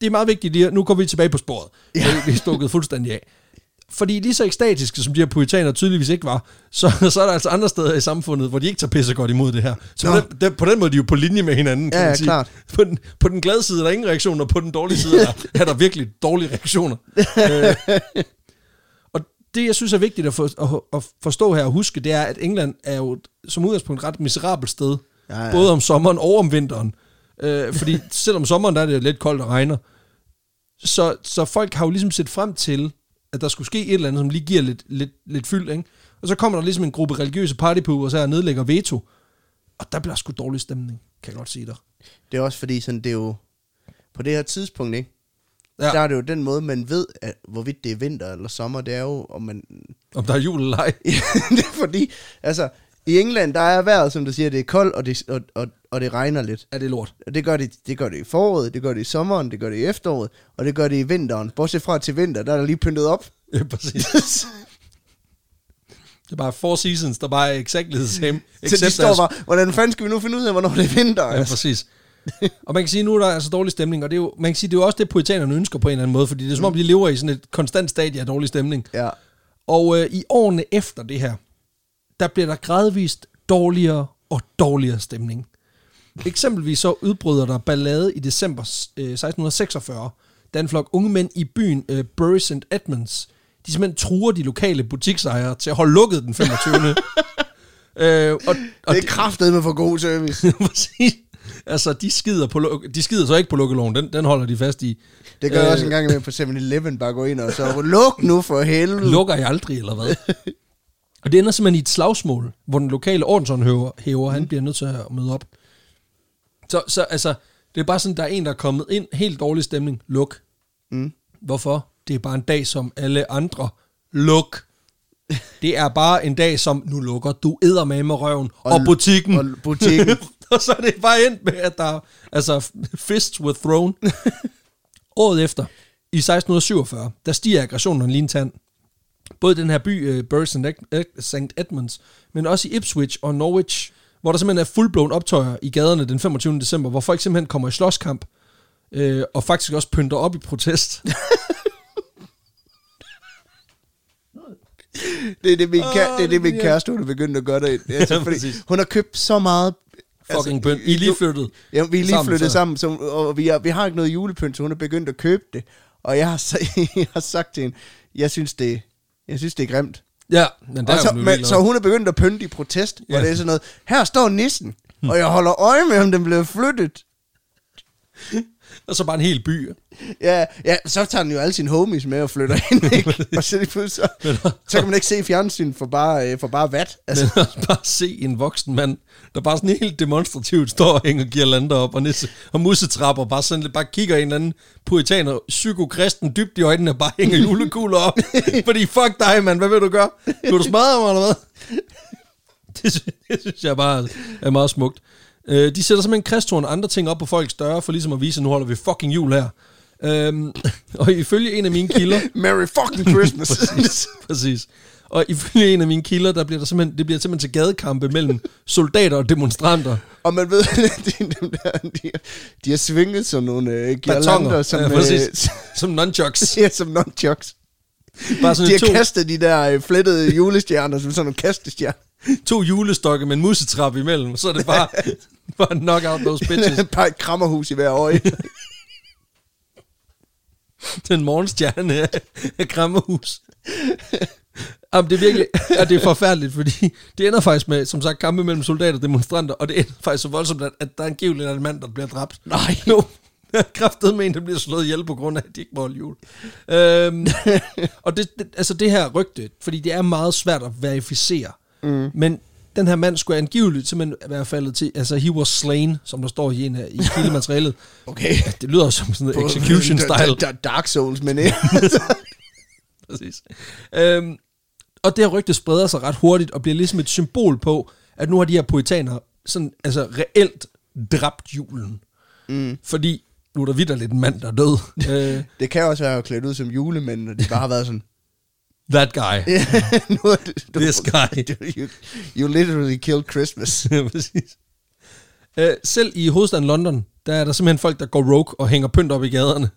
det er meget vigtigt lige. Nu går vi tilbage på sporet. Ja. Vi er stukket fuldstændig af. Fordi lige så ekstatiske, som de her puritaner tydeligvis ikke var, så, så er der altså andre steder i samfundet, hvor de ikke tager pisse godt imod det her. Så på den, den, på den måde de er de jo på linje med hinanden, kan ja, man sige. Klart. På, den, på den glade side er der ingen reaktioner, og på den dårlige side er der, er der virkelig dårlige reaktioner. øh. Og det, jeg synes er vigtigt at, for, at, at forstå her og huske, det er, at England er jo som udgangspunkt et ret miserabelt sted. Ja, ja. Både om sommeren og om vinteren. Øh, fordi selvom sommeren, der er det lidt koldt og regner. Så, så folk har jo ligesom set frem til, at der skulle ske et eller andet, som lige giver lidt, lidt, lidt fyld, ikke? Og så kommer der ligesom en gruppe religiøse partypooper, og så nedlægger veto. Og der bliver sgu dårlig stemning, kan jeg godt sige dig. Det er også fordi, sådan, det er jo på det her tidspunkt, ikke? Ja. Der er det jo den måde, man ved, at hvorvidt det er vinter eller sommer, det er jo, om man... Om der er jul eller ej. Det er fordi, altså, i England, der er vejret, som du siger, det er koldt, og det, og, og, og det regner lidt. Ja, det er lort. Det gør det, det gør det i foråret, det gør det i sommeren, det gør det i efteråret, og det gør det i vinteren. Bortset fra til vinter, der er der lige pyntet op. Ja, præcis. Det er bare four seasons, der bare er exactly the same. Så de står bare, hvordan fanden skal vi nu finde ud af, hvornår det er vinter? Altså? Ja, præcis. Og man kan sige, at nu er der altså dårlig stemning, og det er jo, man kan sige, det er jo også det, puritanerne ønsker på en eller anden måde, fordi det er som om, de lever i sådan et konstant stadie af dårlig stemning. Ja. Og øh, i årene efter det her, der bliver der gradvist dårligere og dårligere stemning. Eksempelvis så udbryder der ballade i december øh, seksten seksogfyrre, da en flok unge mænd i byen øh, Bury St Edmunds, de simpelthen truer de lokale butiksejere til at holde lukket den femogtyvende øh, og, og det er kraftedeme for god service. Præcis. Altså, de skider, på, de skider så ikke på lukkeloven, den, den holder de fast i. Det gør jeg øh, også en gang imellem på seven eleven, bare gå ind og så, luk nu for helvede. Lukker jeg aldrig, eller hvad? Og det ender simpelthen i et slagsmål, hvor den lokale ordenshæver, han bliver nødt til at møde op. Så, så altså, det er bare sådan, der er en, der er kommet ind, helt dårlig stemning, luk. Mm. Hvorfor? Det er bare en dag som alle andre. Luk. Det er bare en dag som, nu lukker du eddermame røven, og, og butikken. Og butikken. Og så er det bare endt med, at der altså fists were thrown. Året efter, i seksten syvogfyrre, der stiger aggressionen lige en tand. Både den her by, uh, Bury St Edmunds, men også i Ipswich og Norwich, hvor der simpelthen er fuldblåen optøjer i gaderne den femogtyvende december, hvor folk simpelthen kommer i slåskamp, øh, og faktisk også pynter op i protest. Det er det, min, oh, kære, det er det, min yeah. kæreste, hun er begyndt at gøre derinde. Altså, ja, fordi hun har købt så meget... Fucking altså, pynt. I er lige flyttet. Ja, vi er lige sammen, flyttet så. sammen, så, og vi har, vi har ikke noget julepynt, så hun er begyndt at købe det. Og jeg har, jeg har sagt til hende, jeg synes, det, jeg synes, det er grimt. Ja, men der så, er hun men, så hun er begyndt at pynte i protest, ja. Og det er sådan noget, her står nissen, hmm. og jeg holder øje med, om den bliver flyttet. Og så bare en hel by. Ja, ja, så tager den jo alle sine homies med og flytter ind, ikke? Og så, så, så kan man ikke se fjernsyn for bare, for bare vat. Altså. Men også bare se en voksen mand, der bare sådan helt demonstrativt står og hænger girlander op og, nisse, og mussetrapper, bare sådan lidt, bare kigger en eller anden puritaner, psykokristen dybt i øjnene, og bare hænger julekugler op. Fordi fuck dig, mand, hvad vil du gøre? Vil du smadre mig, eller hvad? Det, det synes jeg bare er meget smukt. Øh, de sætter simpelthen kristhorn og andre ting op på folks døre, for ligesom at vise, at nu holder vi fucking jul her. Øhm, og ifølge en af mine kilder... Merry fucking Christmas! Præcis, præcis. Og ifølge en af mine kilder, der bliver der simpelthen, det bliver simpelthen til gadekampe mellem soldater og demonstranter. Og man ved, de, de, de, de har svinget sådan nogle øh, girlander, som... Ja, præcis. Øh, som nunchucks. Ja, som nunchucks. Bare sådan de har to... kastet de der øh, flettede julestjerner, som sådan nogle kastestjerner. To julestokke med en musetrap imellem, så er det bare, bare knock out those bitches. Bare et krammerhus i hver øje. Den morgenstjerne af krammerhus. Jamen, det er virkelig, og det er forfærdeligt, fordi det ender faktisk med, som sagt, kampe mellem soldater og demonstranter, og det ender faktisk så voldsomt, at der er angiveligt en mand, der bliver dræbt. Nej, jo. Kræftet med en, der bliver slået ihjel på grund af, at de ikke må holde jul. Øhm, og det, det, altså det her rygte, fordi det er meget svært at verificere. Mm. Men den her mand skulle angiveligt simpelthen være faldet til, altså he was slain, som der står i en af, i kildematerialet. Okay. Ja, det lyder som sådan noget execution style. D- d- Dark Souls, men ikke. Præcis. Øhm, og det her rygte spreder sig ret hurtigt og bliver ligesom et symbol på, at nu har de her puritaner sådan, altså reelt dræbt julen. Mm. Fordi nu er der vitterligt en mand, der er død. øh, det kan også være klædt ud som julemænd, og de bare har været sådan... That guy. no, no, This guy. You, you literally killed Christmas. Ja, præcis. Uh, selv i hovedstaden London, der er der simpelthen folk, der går rogue og hænger pynt op i gaderne.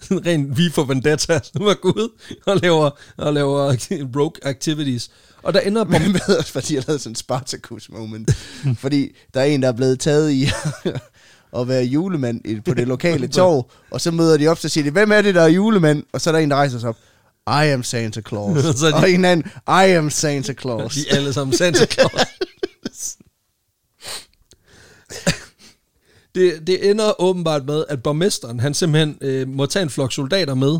Ren V for Vendetta, som er gået og laver, og laver rogue activities. Og der ender... Men jeg ved også, fordi jeg lavede sådan en Spartacus moment. Fordi der er en, der er blevet taget i... og være julemand på det lokale torv. Og så møder de op, så siger de, hvem er det, der er julemand? Og så er der en, der rejser sig op. I am Santa Claus. de, og en anden, I am Santa Claus. De er alle sammen Santa Claus. det, det ender åbenbart med, at borgmesteren, han simpelthen øh, må tage en flok soldater med,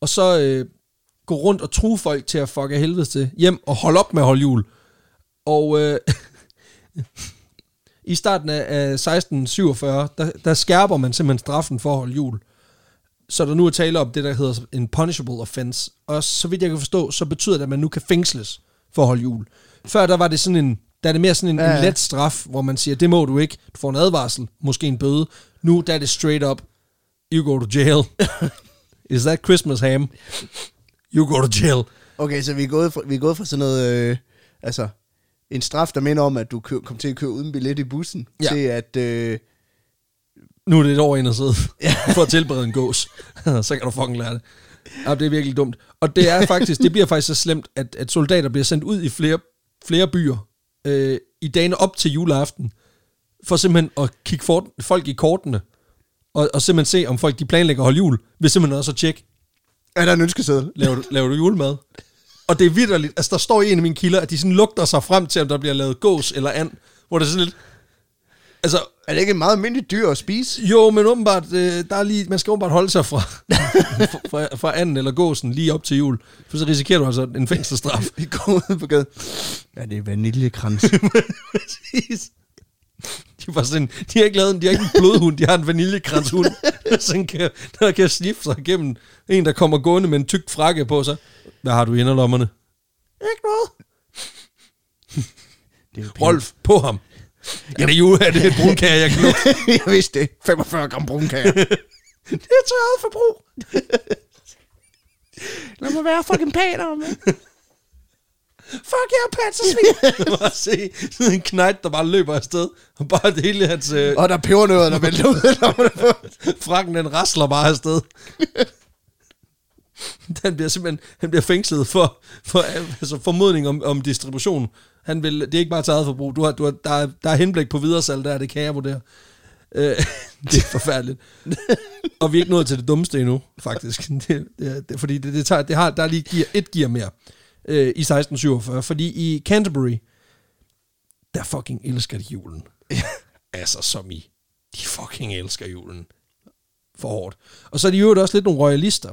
og så øh, gå rundt og true folk til at fuck af helvede til hjem, og holde op med at holde jul. Og øh, i starten af seksten syvogfyrre, der, der skærper man simpelthen straffen for at holde jul. Så der nu er tale om det, der hedder en punishable offense. Og så vidt jeg kan forstå, så betyder det, at man nu kan fængsles for at holde jul. Før der var det sådan en, der er det mere sådan en, ja, en let straf, hvor man siger, det må du ikke, du får en advarsel, måske en bøde. Nu der er det straight up, you go to jail. Is that Christmas ham? You go to jail. Okay, så vi er gået fra, vi er gået fra sådan noget, øh, altså en straf, der minder om, at du kø- kom til at køre uden billet i bussen, ja, til at... Øh, nu er det et år ind og sidde, for at tilberede en gås. Så kan du fucking lære det. Ja, det er virkelig dumt. Og det er faktisk, det bliver faktisk så slemt, at, at soldater bliver sendt ud i flere, flere byer øh, i dagene op til juleaften, for simpelthen at kigge for, folk i kortene, og, og simpelthen se, om folk de planlægger at holde jul, ved simpelthen også at tjekke. Er der en ønskeseddel? Laver du, laver du julemad? Og det er vitterligt, altså der står i en af mine kilder, at de sådan lugter sig frem til, om der bliver lavet gås eller and, hvor det er sådan lidt... Altså, er det ikke meget almindeligt dyr at spise? Jo, men åbenbart, øh, der er lige, man skal åbenbart holde sig fra, fra, fra anden eller gåsen lige op til jul, for så risikerer du altså en fængselsstraf. Vi går ud på gaden. Ja, det er vaniljekrans. Præcis. De var sådan, de har ikke lavet en, de har ikke en blodhund, de har en vaniljekranshund, sådan kan, der kan sniffe sig gennem en, der kommer gående med en tyk frakke på sig. Hvad har du i inderlommerne? Ikke noget. Rolf, på ham. Ja, det er jo, er det et brunkager, jeg kan lukke? Jeg vidste det. femogfyrre gram brunkager. Det er tørret forbrug. Lad mig være fucking paner, man. Fuck jer, pansersvin. Lad mig se sådan en knægt, der bare løber afsted. Og bare det hele hans... Øh... Og der er pebernødder, der vælter ud. Frakken, den rasler bare afsted. Han bliver simpelthen han bliver fængslet for, for altså formodning om, om distribution. Han vil, det er ikke bare taget forbrug. Du har, du har, der, er, der er henblik på videresalg, der er det kan jeg vurdere. Øh, det er forfærdeligt. Og vi er ikke nået til det dummeste endnu, faktisk. Det, det, det, fordi det, det tager, det har, der er lige gear, et gear mere øh, i seksten syvogfyrre. Fordi i Canterbury, der fucking elsker de julen. Altså som i, de fucking elsker julen. For hårdt. Og så er de jo også lidt nogle royalister.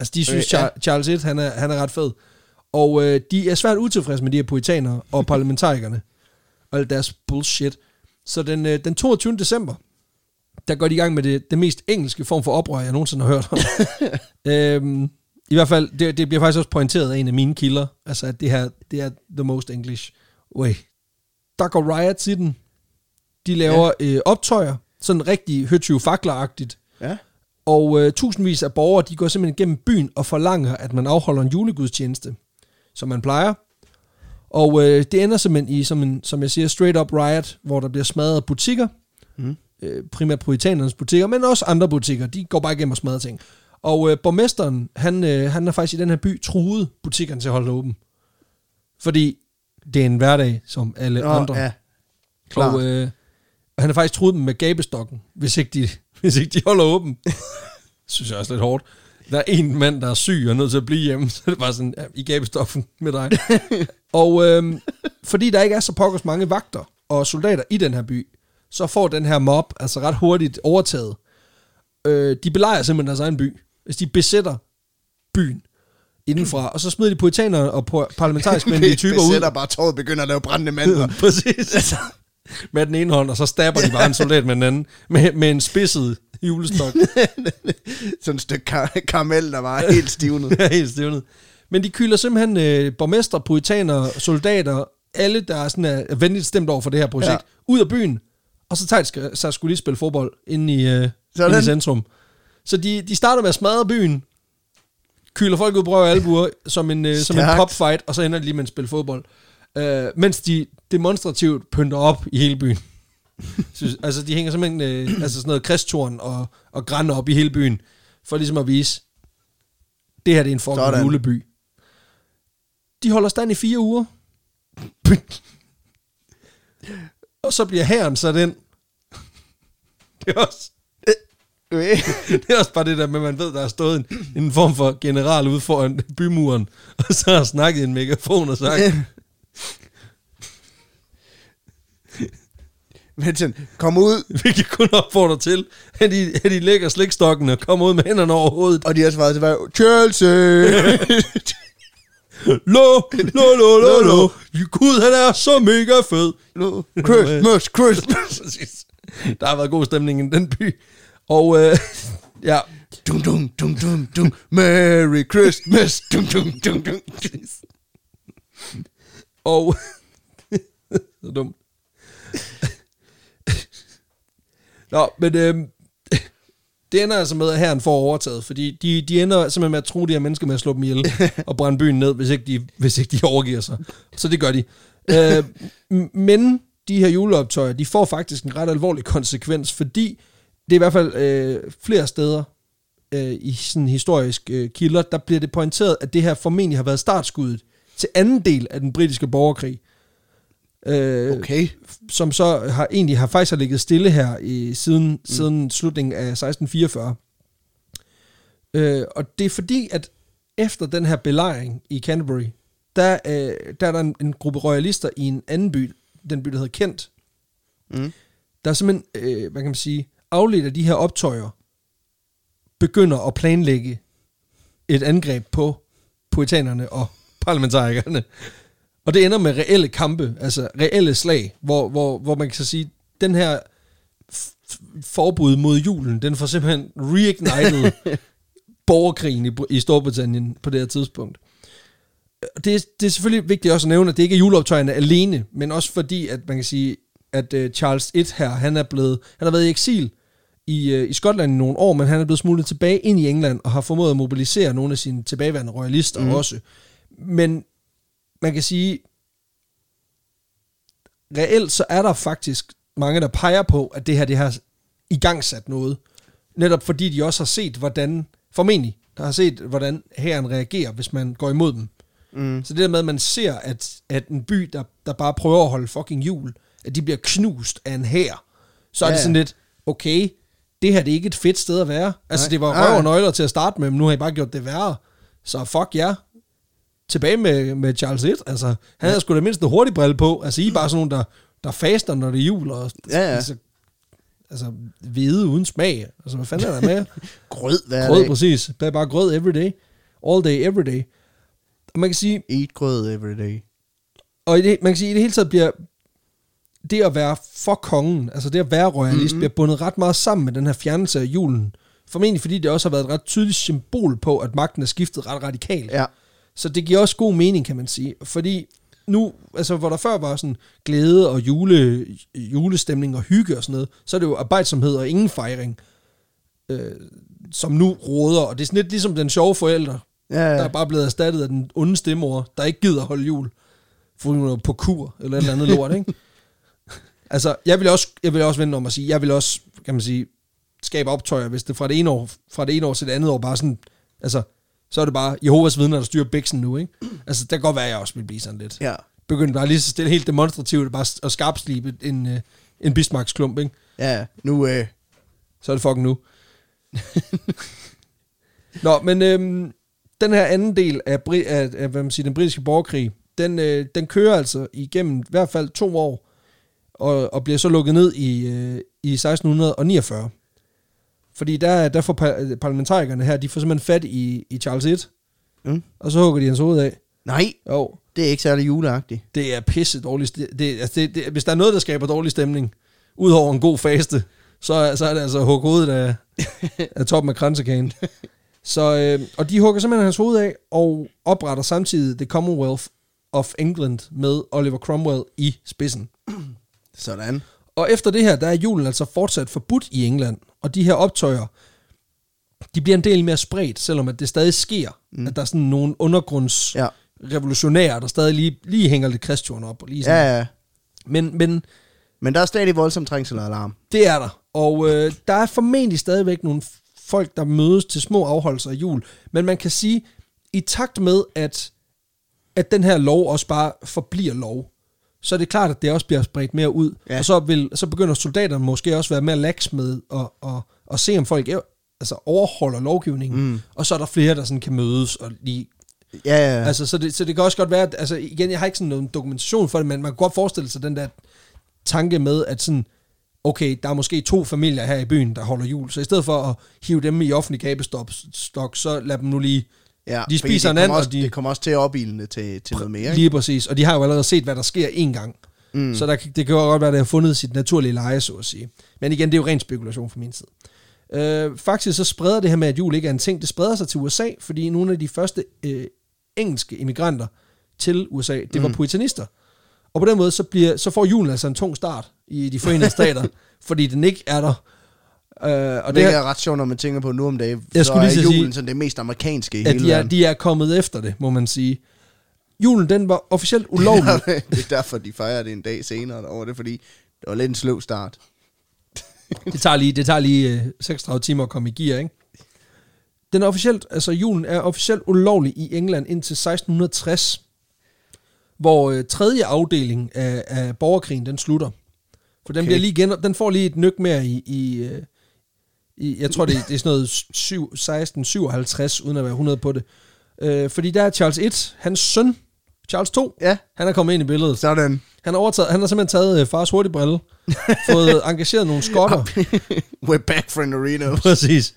Altså, de synes, øh, ja. Charles den første, han er, han er ret fed. Og øh, de er svært utilfredse med de her puritanere og parlamentarikerne. Og deres bullshit. Så den, øh, den toogtyvende december, der går de i gang med det, det mest engelske form for oprør, jeg nogensinde har hørt om. øhm, I hvert fald, det, det bliver faktisk også pointeret af en af mine kilder. Altså, at det her, det er the most English way. Der går riots i den. De laver ja. øh, optøjer. Sådan rigtig høtyv-fakler-agtigt. Ja. Og øh, tusindvis af borgere, de går simpelthen gennem byen og forlanger, at man afholder en julegudstjeneste, som man plejer. Og øh, det ender simpelthen i, som, en, som jeg siger, straight up riot, hvor der bliver smadret butikker. Mm. Øh, primært puritanernes butikker, men også andre butikker. De går bare igennem og smadrer ting. Og øh, borgmesteren, han, øh, han er faktisk i den her by truet butikkerne til at holde åben. Fordi det er en hverdag, som alle oh, andre. Ja. Klar. Og øh, han har faktisk truet dem med gabestokken, hvis ikke de... Hvis ikke de holder åben. Synes jeg også lidt hårdt. Der er en mand, der er syg og er nødt til at blive hjemme. Så det er bare sådan, ja, I gabestoffen med dig. Og øhm, fordi der ikke er så pokkers mange vagter og soldater i den her by, så får den her mob altså ret hurtigt overtaget. Øh, de belejrer simpelthen deres egen by. Hvis de besætter byen indenfra, og så smider de puritanere og parlamentarisk venlige typer besætter ud. Besætter bare tåret begynder at lave brændende mandler. Præcis, altså. Med den ene hånd, og så stabber de bare en soldat med den anden, med, med en spidset julestok. Sådan et stykke kar- karamel, der var helt stivnet. Ja, helt stivnet. Men de kylder simpelthen øh, borgmester, puritaner, soldater, alle, der sådan er venligt stemt over for det her projekt, ja. Ud af byen, og så tager de sig skulle lige spille fodbold inde i, øh, inde i centrum. Så de, de starter med at smadre byen, kylder folk ud, prøver albuer, som en, øh, som en popfight, og så ender de lige med at spille fodbold. Øh, mens de demonstrativt pynter op i hele byen. Synes, altså de hænger simpelthen øh, altså sådan noget kristtorn og, og grænder op i hele byen, for ligesom at vise, det her det er en form for juleby. De holder stand i fire uger. Og så bliver hæren sat ind. Det er også Det er også bare det der med, man ved, der er stået en, en form for general ude foran bymuren, og så har snakket i en megafon og sagt... Men sådan, kom ud. Vi kan kun opfordre til, at de, at de lægger slikstokken og kommer ud med hænderne over hovedet. Og de har svaret tilbage, Chelsea! Lo, lo, lo, lo, lo. Gud, han er så mega fed. Lo. Christmas, Christmas. Der har været god stemning i den by. Og øh, ja. Dum, dum, dum, dum, dum. Merry Christmas. Dum, dum, dum, dum. Og så dumt. Nå, men øh, det ender altså med, at herren får overtaget, fordi de, de ender simpelthen med at true de her mennesker med at slå dem ihjel og brænde byen ned, hvis ikke de, hvis ikke de overgiver sig. Så det gør de. Øh, men de her juleoptøjer, de får faktisk en ret alvorlig konsekvens, fordi det er i hvert fald øh, flere steder øh, i sådan historisk øh, kilder, der bliver det pointeret, at det her formentlig har været startskuddet til anden del af den britiske borgerkrig. Okay. Som så har egentlig har faktisk har ligget stille her i, siden, mm. siden slutningen af seksten fireogfyrre. Øh, og det er fordi, at efter den her belejring i Canterbury, der, øh, der er der en, en gruppe royalister i en anden by, den by, der hedder Kent, mm. der simpelthen, øh, hvad kan man sige, afledt af de her optøjer, begynder at planlægge et angreb på puritanerne og parlamentarikerne. Og det ender med reelle kampe, altså reelle slag, hvor, hvor, hvor man kan så sige, den her f- forbud mod julen, den får simpelthen reignited borgerkrigen i, i Storbritannien på det her tidspunkt. Det er, det er selvfølgelig vigtigt også at nævne, at det ikke er juleoptøjerne alene, men også fordi, at man kan sige, at uh, Charles den første her, han er blevet, han har været i eksil i, uh, i Skotland i nogle år, men han er blevet smuglet tilbage ind i England, og har formået at mobilisere nogle af sine tilbageværende royalister mm. også. Men man kan sige, reelt så er der faktisk mange, der peger på, at det her, det har igangsat noget. Netop fordi de også har set, hvordan, formentlig, der har set, hvordan hæren reagerer, hvis man går imod dem. Mm. Så det der med, at man ser, at, at en by, der, der bare prøver at holde fucking jul, at de bliver knust af en hær, så ja. Er det sådan lidt, okay, det her, det er ikke et fedt sted at være. Altså, nej. Det var røv og nøgler til at starte med, men nu har I bare gjort det værre. Så fuck jer. Yeah. Tilbage med, med Charles den første, altså han ja. Havde sgu da mindst en hurtig brille på, altså I er bare sådan nogen, der, der faster, når det er jul, og ja, ja. Altså, altså hvide uden smag, altså hvad fanden er der med? Grød hver grød, dag. Præcis, bare, bare grød everyday, all day, everyday. Og man kan sige... Eat grød everyday. Og det, man kan sige, i det hele taget bliver det at være for kongen, altså det at være royalist, mm-hmm. bliver bundet ret meget sammen med den her fjernelse af julen, formentlig fordi det også har været et ret tydeligt symbol på, at magten er skiftet ret radikalt. Ja. Så det giver også god mening, kan man sige. Fordi nu, altså hvor der før var sådan glæde og jule, julestemning og hygge og sådan noget, så er det jo arbejdsomhed og ingen fejring, øh, som nu råder. Og det er sådan lidt ligesom den sjove forælder, ja, ja. Der er bare blevet erstattet af den onde stemor, der ikke gider holde jul, for hun er på kur eller et eller andet lort, ikke? Altså, jeg vil også, jeg vil også vende om at sige, jeg vil også, kan man sige, skabe optøjer, hvis det fra det ene år, fra det ene år til det andet år bare sådan, altså... Så er det bare Jehovas vidner, der styrer biksen nu, ikke? Altså, der kan godt være, jeg også vil blive sådan lidt. Ja. Begyndte bare lige så stille, helt demonstrativt, bare at skarpslibe en, øh, en Bismarcks-klump, ikke? Ja, nu... Øh. Så er det fucking nu. Nå, men øhm, den her anden del af, bri- af, af hvad man siger, den britiske borgerkrig, den, øh, den kører altså igennem i hvert fald to år, og, og bliver så lukket ned i, øh, i seksten niogfyrre. Fordi der, der får par- parlamentarikerne her, de får simpelthen fat i, i Charles den første. Mm. Og så hugger de hans hoved af. Nej, oh. Det er ikke særlig juleagtigt. Det er pisse dårligt. Altså hvis der er noget, der skaber dårlig stemning, udover en god faste, så, så er det altså hugge hovedet af, af toppen af kransekagen. Så, øh, og de hugger simpelthen hans hoved af, og opretter samtidig The Commonwealth of England med Oliver Cromwell i spidsen. Sådan. Og efter det her, der er julen altså fortsat forbudt i England, og de her optøjer, de bliver en del mere spredt, selvom at det stadig sker, mm. at der er sådan nogle undergrundsrevolutionære, ja. Der stadig lige, lige hænger lidt kristtorn op. Og lige sådan. Ja, ja. Men, men, men der er stadig voldsom trængsel og alarm. Det er der, og øh, der er formentlig stadigvæk nogle folk, der mødes til små afholdelser af jul, men man kan sige, i takt med, at, at den her lov også bare forbliver lov, så er det klart, at det også bliver spredt mere ud. Ja. Og så, vil, så begynder soldaterne måske også være mere laks med at, at og se, om folk altså, overholder lovgivningen, mm. og så er der flere, der sådan kan mødes og lige... Ja, ja, ja. Altså, så, det, så det kan også godt være, at, altså igen, jeg har ikke sådan nogen dokumentation for det, men man kan godt forestille sig den der tanke med, at sådan, okay, der er måske to familier her i byen, der holder jul, så i stedet for at hive dem i offentlig gabestok, så lad dem nu lige... Ja, de spiser en anden, og de, det kommer også til at opildne til, til noget mere. Ikke? Lige præcis, og de har jo allerede set, hvad der sker en gang. Mm. Så der, det kan jo godt være, at det har fundet sit naturlige leje, så at sige. Men igen, det er jo ren spekulation fra min side. Øh, faktisk så spreder det her med, at jul ikke er en ting, det spreder sig til U S A, fordi nogle af de første øh, engelske immigranter til U S A, det var mm. puritanister. Og på den måde, så, bliver, så får julen altså en tung start i de Forenede Stater, fordi den ikke er der. Uh, og det, det er ret sjovt, når man tænker på nu om dagen, så er julen sige, sådan det mest amerikanske i hele de er, verden. De er kommet efter det, må man sige. Julen, den var officielt ulovlig. Det er derfor, de fejrer det en dag senere over det, fordi det var lidt en sløv start. det tager lige, det tager lige øh, seksogtredive timer at komme i gear, ikke? Den er officielt, altså julen er officielt ulovlig i England indtil seksten tres, hvor øh, tredje afdeling af, af borgerkrigen, den slutter. For den, okay. bliver lige igen, den får lige et nyk mere i... i øh, I, jeg tror, det, det er sådan noget seksten syvoghalvtreds, uden at være hundrede på det. Øh, fordi der er Charles den første, hans søn, Charles den anden, ja. Han er kommet ind i billedet. Sådan. Han har, overtaget, han har simpelthen taget øh, fars hurtigbrille, fået engageret nogle skotter. We're back for Norinos. Præcis.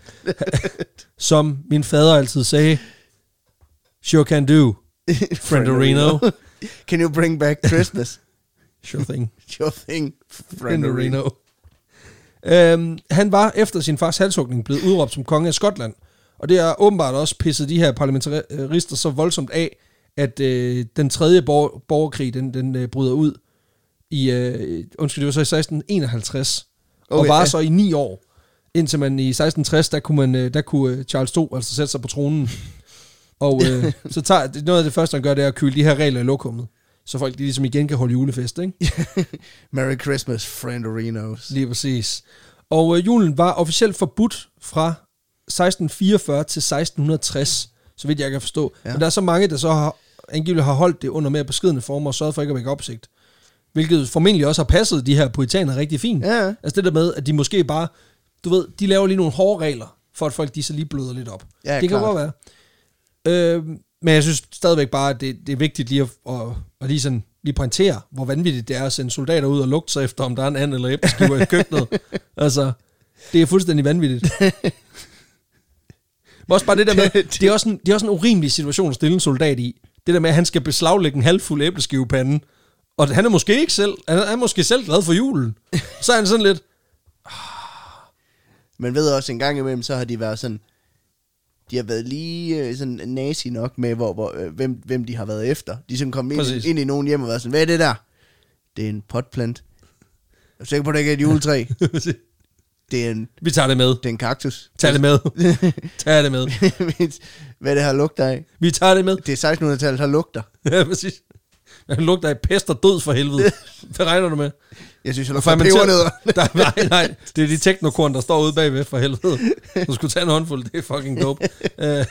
Som min fader altid sagde, sure can do, Friendorino. Can you bring back Christmas? Sure thing. Sure thing, Friendorino. Øhm, han var efter sin fars halshugning blevet udråbt som konge af Skotland, og det er åbenbart også pisset de her parlamentarister så voldsomt af, at øh, den tredje borger, borgerkrig, den, den øh, bryder ud i, øh, undskyld, det var så i seksten enoghalvtreds, okay, og var ja. så i ni år, indtil man i seksten tres, der kunne, man, der kunne Charles den anden altså sætte sig på tronen, og øh, så tager, noget af det første, han gør, det er at køle de her regler i lokummet. Så folk de ligesom igen kan holde julefest, ikke? Merry Christmas, Friendorinos. Lige præcis. Og øh, julen var officielt forbudt fra seksten fireogfyrre til seksten tres, så vidt jeg kan forstå. Ja. Men der er så mange, der så har, angiveligt har holdt det under mere beskedne former og sørget for ikke at vække opsigt. Hvilket formentlig også har passet de her puritaner rigtig fint. Ja. Altså det der med, at de måske bare, du ved, de laver lige nogle hårde regler, for at folk de så lige bløder lidt op. Ja, det kan klart. Godt være. Øh, Men jeg synes stadigvæk bare, at det, det er vigtigt lige at, at, at lige, sådan, lige pointere, hvor vanvittigt det er at sende soldater ud og lugte sig efter, om der er en and eller æbleskiver i køkkenet. Altså, det er fuldstændig vanvittigt. Men også bare det der med, det er også en, det er også en urimelig situation at stille en soldat i. Det der med, at han skal beslaglægge en halvfuld æbleskivepande, og han er måske ikke selv, han er måske selv glad for julen. Så er han sådan lidt... Man ved også, en gang imellem, så har de været sådan... De har været lige sådan nazi nok med, hvor, hvor, hvem, hvem de har været efter. De sådan kom ind, ind i nogen hjem og var sådan, hvad er det der? Det er en potplant. Jeg er sikker på, det ikke er et juletræ. Det er en... Vi tager det med. Det er en kaktus. Tag det med. Tag det med. Hvad det her lugter af? Vi tager det med. Det er sekstenhundredetallet, der lugter. Ja, præcis. Han lugter af pest og død for helvede. Hvad regner du med? Jeg synes, jeg lugter pebernødder. Nej, nej. Det er de teknokorn, der står ude bagved for helvede. Du skulle tage en håndfuld. Det er fucking dope. Uh.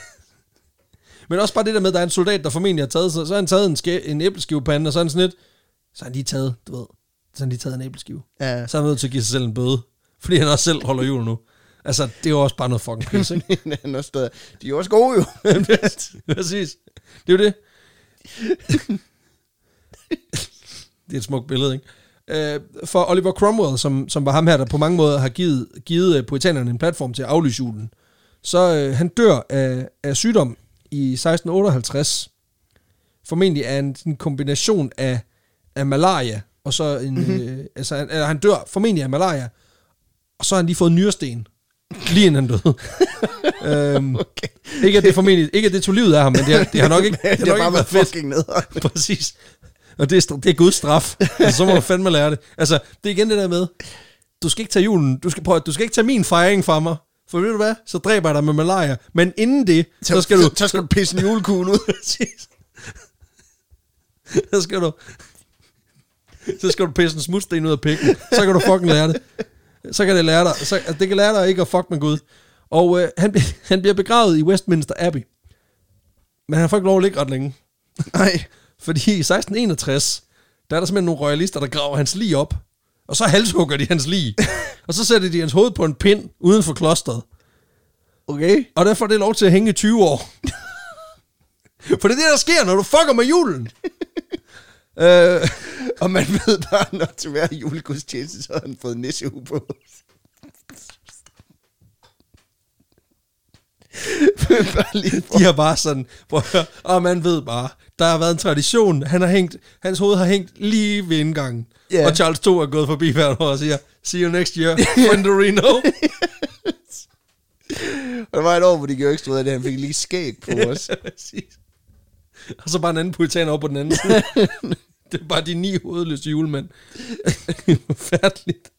Men også bare det der med, der er en soldat, der formentlig har taget sig. Så har han taget en, skæ- en æbleskivepande, og sådan sådan lidt. Så har han lige taget, du ved. Så har han lige taget en æbleskive. Ja. Så er han nødt til at give sig selv en bøde. Fordi han også selv holder jul nu. Altså, det er jo også bare noget fucking pis, ikke? Han er stadig. De er jo også gode, jo. Præcis. Det er jo det. Det er et smukt billede, ikke? Øh, for Oliver Cromwell, som, som var ham her, der på mange måder har givet, givet puritanerne en platform til at aflyse julen, så øh, han dør af, af sygdom i seksten otteoghalvtreds. Formentlig af en, en kombination af, af malaria, og så en... Mm-hmm. Øh, altså, han, han dør formentlig af malaria, og så har han lige fået nyresten, lige inden han døde. øhm, okay. Ikke at det formentlig... Ikke at det tog livet af ham, men det har, det har nok ikke... det har, det har nok bare været fedt. Fucking ned. Præcis. Og det er, det er Guds straf. Altså, så må du fandme lære det. Altså, det er igen det der med, du skal ikke tage julen, du skal, prøve, du skal ikke tage min fejring fra mig, for ved du hvad, så dræber jeg dig med malaria. Men inden det, så, så skal du... Så, så skal du pisse en julekugle ud. så skal du... Så skal du pisse en smutsten ud af pikken. Så kan du fucking lære det. Så kan det lære dig. Så, altså, det kan lære dig ikke at fuck med Gud. Og øh, han, han bliver begravet i Westminster Abbey. Men han får ikke lov at ligge ret længe. Nej. Fordi i seksten enogtres, der er der simpelthen nogle royalister, der graver hans lig op og så halshugger de hans lig, og så sætter de hans hoved på en pind uden for klosteret. Okay. Og derfor er det lov til at hænge i tyve år. For det er det, der sker, når du fucker med julen. øh, og man ved bare, når til hver julegudstjeneste, så har han fået nissehue på. De har bare sådan, og man ved bare, der har været en tradition. Han har hængt, hans hoved har hængt lige ved indgangen. Yeah. Og Charles den anden er gået forbi hvert år og siger, see you next year, Winterino. Og der var et år, hvor de gjorde ekstra ud af det. Han fik lige skæg på os. Og så bare en anden puritaner op på den anden side. Det er bare de ni hovedløse julemænd. Forfærdeligt.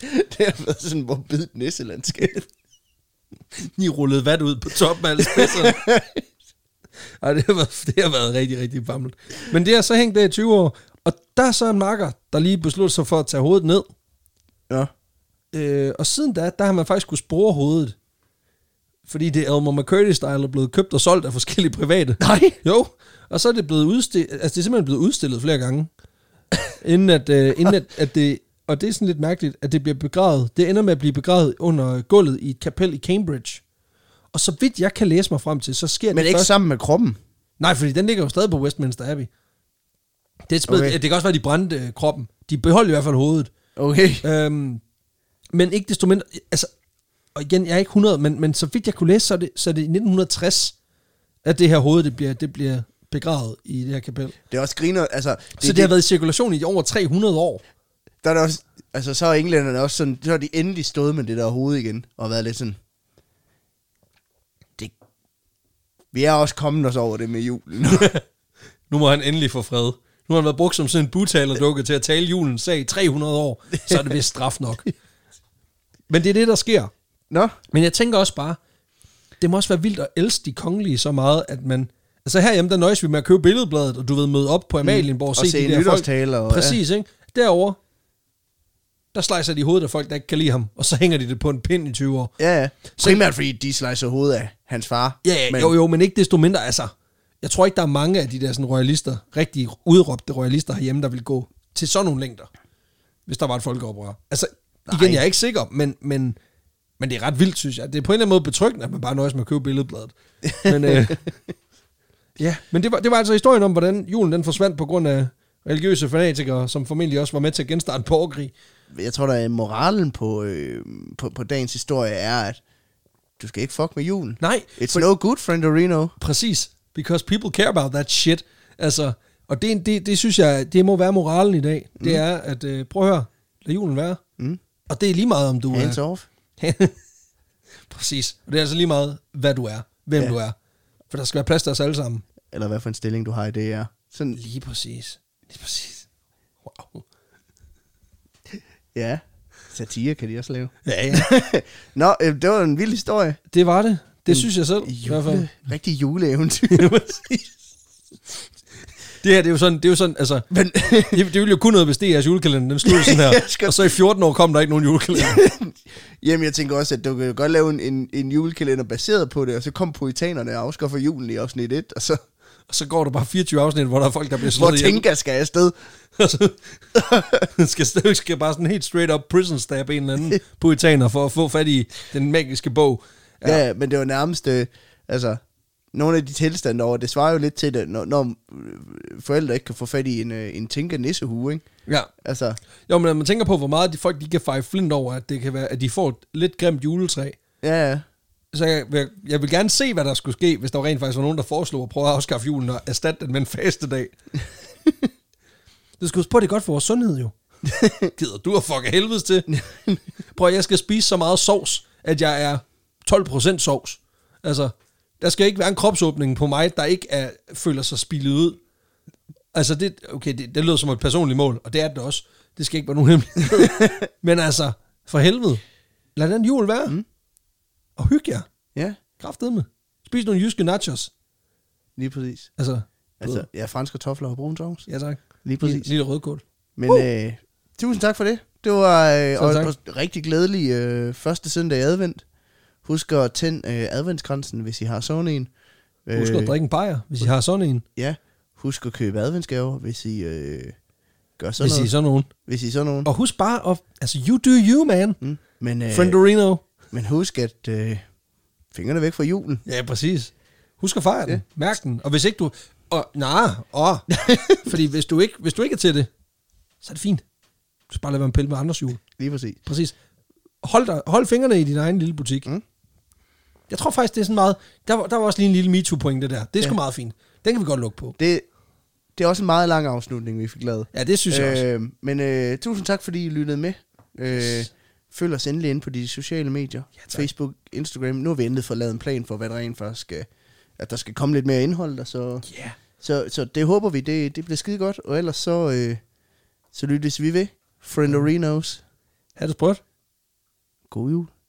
Det har været sådan en morbid nisselandskab. Ni rullede vat ud på toppen af alle spidserne. Ej, det har været, det har været rigtig, rigtig famlet. Men det har så hængt der i tyve år. Og der er så en makker, der lige beslutter sig for at tage hovedet ned. Ja. Øh, og siden da, der har man faktisk kunne spore hovedet. Fordi det Elmer McCurdy-style er blevet købt og solgt af forskellige private. Nej? Jo. Og så er det blevet udstillet. Altså, det er simpelthen blevet udstillet flere gange. inden at, øh, inden at, at det... Og det er sådan lidt mærkeligt, at det bliver begravet. Det ender med at blive begravet under gulvet i et kapel i Cambridge. Og så vidt jeg kan læse mig frem til, så sker det. Men det ikke først... sammen med kroppen? Nej, fordi den ligger jo stadig på Westminster Abbey. Det er et spæd... okay. Det kan også være, at de brændte kroppen. De beholdt i hvert fald hovedet. Okay. Øhm, men ikke desto mindre... Altså, og igen, jeg er ikke hundrede, men, men så vidt jeg kunne læse, så er det, så er det i nitten tres, at det her hoved, det bliver, det bliver begravet i det her kapel. Det er også griner... Altså, det så det, det har været i cirkulation i over tre hundrede år. Der er der også, altså så er englænderne også sådan, så har de endelig stået med det der hoved igen, og været lidt sådan, det, vi er også kommet os over det med julen. Nu må han endelig få fred. Nu har han været brugt som sådan en butalerdukke til at tale julen sag i tre hundrede år, så er det vist straf nok. Men det er det, der sker. Nå? Men jeg tænker også bare, det må også være vildt at elske de kongelige så meget, at man... Altså herhjemme, der nøjes vi med at købe billedbladet, og du ved, møde op på Amalienborg og se, og se de der folk. Og, præcis, ja. Ikke? Derovre. Der slicer de hovedet af folk, der ikke kan lide ham, og så hænger de det på en pind i tyve år. Ja, ja. Primært fordi de slicer hovedet af hans far. Ja, ja, men... jo, jo, men ikke desto mindre, altså. Jeg tror ikke, der er mange af de der sådan royalister, rigtig udråbte royalister herhjemme, der vil gå til sådan nogle længder, hvis der var et folkeoprør. Altså, igen, nej. Jeg er ikke sikker, men, men, men det er ret vildt, synes jeg. Det er på en eller anden måde betryggende, at man bare nøjes med at købe billedbladet. Men, øh, ja, men det var, det var altså historien om, hvordan julen den forsvandt på grund af religiøse fanatikere, som formentlig også var med til at genstarte borgerkrig. Jeg tror, at moralen på, øh, på, på dagens historie er, at du skal ikke fuck med julen. Nej. It's no good, frienderino. Præcis. Because people care about that shit. Altså, og det, det, det synes jeg, det må være moralen i dag. Mm. Det er, at øh, prøv at høre, lad julen være. Mm. Og det er lige meget, om du Hands er... Hands off. Præcis. Og det er altså lige meget, hvad du er. Hvem ja. Du er. For der skal være plads til os alle sammen. Eller hvad for en stilling, du har i det er. Sådan... Lige præcis. Lige præcis. Wow. Ja, satire kan de også lave. Ja, ja. Nå, øh, det var en vild historie. Det var det. Det en synes jeg selv. Jule, i hvert fald. Rigtig juleeventyr. Det her, det er jo sådan, det er jo sådan, altså, men, det ville jo kun noget, hvis det er jeres julekalender, den slutter sådan her, skal... og så i fjorten år kom der ikke nogen julekalender. Jamen, jeg tænker også, at du kan godt lave en, en, en julekalender baseret på det, og så kom puritanerne og afskaffer julen i afsnit et, og så... Og så går der bare fireogtyve afsnit, hvor der er folk, der bliver slået ihjel. Hvor tænker skal jeg afsted? skal, skal bare sådan helt straight up prison stab en eller anden puritaner for at få fat i den magiske bog. Ja, ja men det var nærmest, øh, altså, nogle af de tilstande over, det svarer jo lidt til det, når, når forældre ikke kan få fat i en, øh, en tænker nissehue, ikke? Ja. Altså. Jo, men når man tænker på, hvor meget de folk, de kan feje flint over, at det kan være, at de får et lidt grimt juletræ. Ja, ja. Så jeg vil, jeg vil gerne se, hvad der skulle ske, hvis der rent faktisk var nogen, der foreslog at prøve at afskaffe julen og erstatte den med en fastedag. Det skal huske på, det er godt for vores sundhed jo. Gider du at fucke helvedes til? Prøv at jeg skal spise så meget sovs, at jeg er tolv procent sovs. Altså, der skal ikke være en kropsåbning på mig, der ikke er, føler sig spillet ud. Altså, det, okay, det, det lyder som et personligt mål, og det er det også. Det skal ikke være nogen hemmelighed. Men altså, for helvede, lad den jul være. Mm. Og hygge jer. Ja. Kraftedme. Spis nogle jyske nachos. Lige præcis. Altså, altså ja, franske kartofler og brun sovs. Ja, tak. Lige præcis. Lille rødkål. Men uh. øh, tusind tak for det. Det var øh, og, og rigtig glædelig øh, første søndag i advent. Husk at tænde øh, adventskransen, hvis I har sådan en. Øh, Husk at drikke en bajer, hvis I har sådan en. Ja. Husk at købe adventsgaver, hvis I øh, Gør sådan hvis noget. I sådan nogen. Hvis I sådan nogen. Og husk bare, at, altså you do you, man. Mm. Men, øh, Friendorino. Men husk, at øh, fingrene væk fra julen. Ja, præcis. Husk at fejre den. Mærk den. Og hvis ikke du... Og, nej, åh. Fordi hvis du, ikke, hvis du ikke er til det, så er det fint. Du skal bare lade være en pille med andres jul. Lige præcis. Præcis. Hold, dig, hold fingrene i din egen lille butik. Mm. Jeg tror faktisk, det er sådan meget... Der var, der var også lige en lille MeToo-pointe der. Det er ja. Sgu meget fint. Den kan vi godt lukke på. Det, det er også en meget lang afslutning, vi fik lavet. Ja, det synes jeg øh, også. Men øh, tusind tak, fordi I lyttede med. Øh, følg os endelig inde på de sociale medier. Ja, Facebook, Instagram. Nu har vi endelig fået lavet en plan for, hvad der rent faktisk skal... At der skal komme lidt mere indhold der, så, yeah. så, så det håber vi, det, det bliver skide godt. Og ellers så, øh, så lyttes vi ved. Friendorinos. Ha' det sprødt. God jul.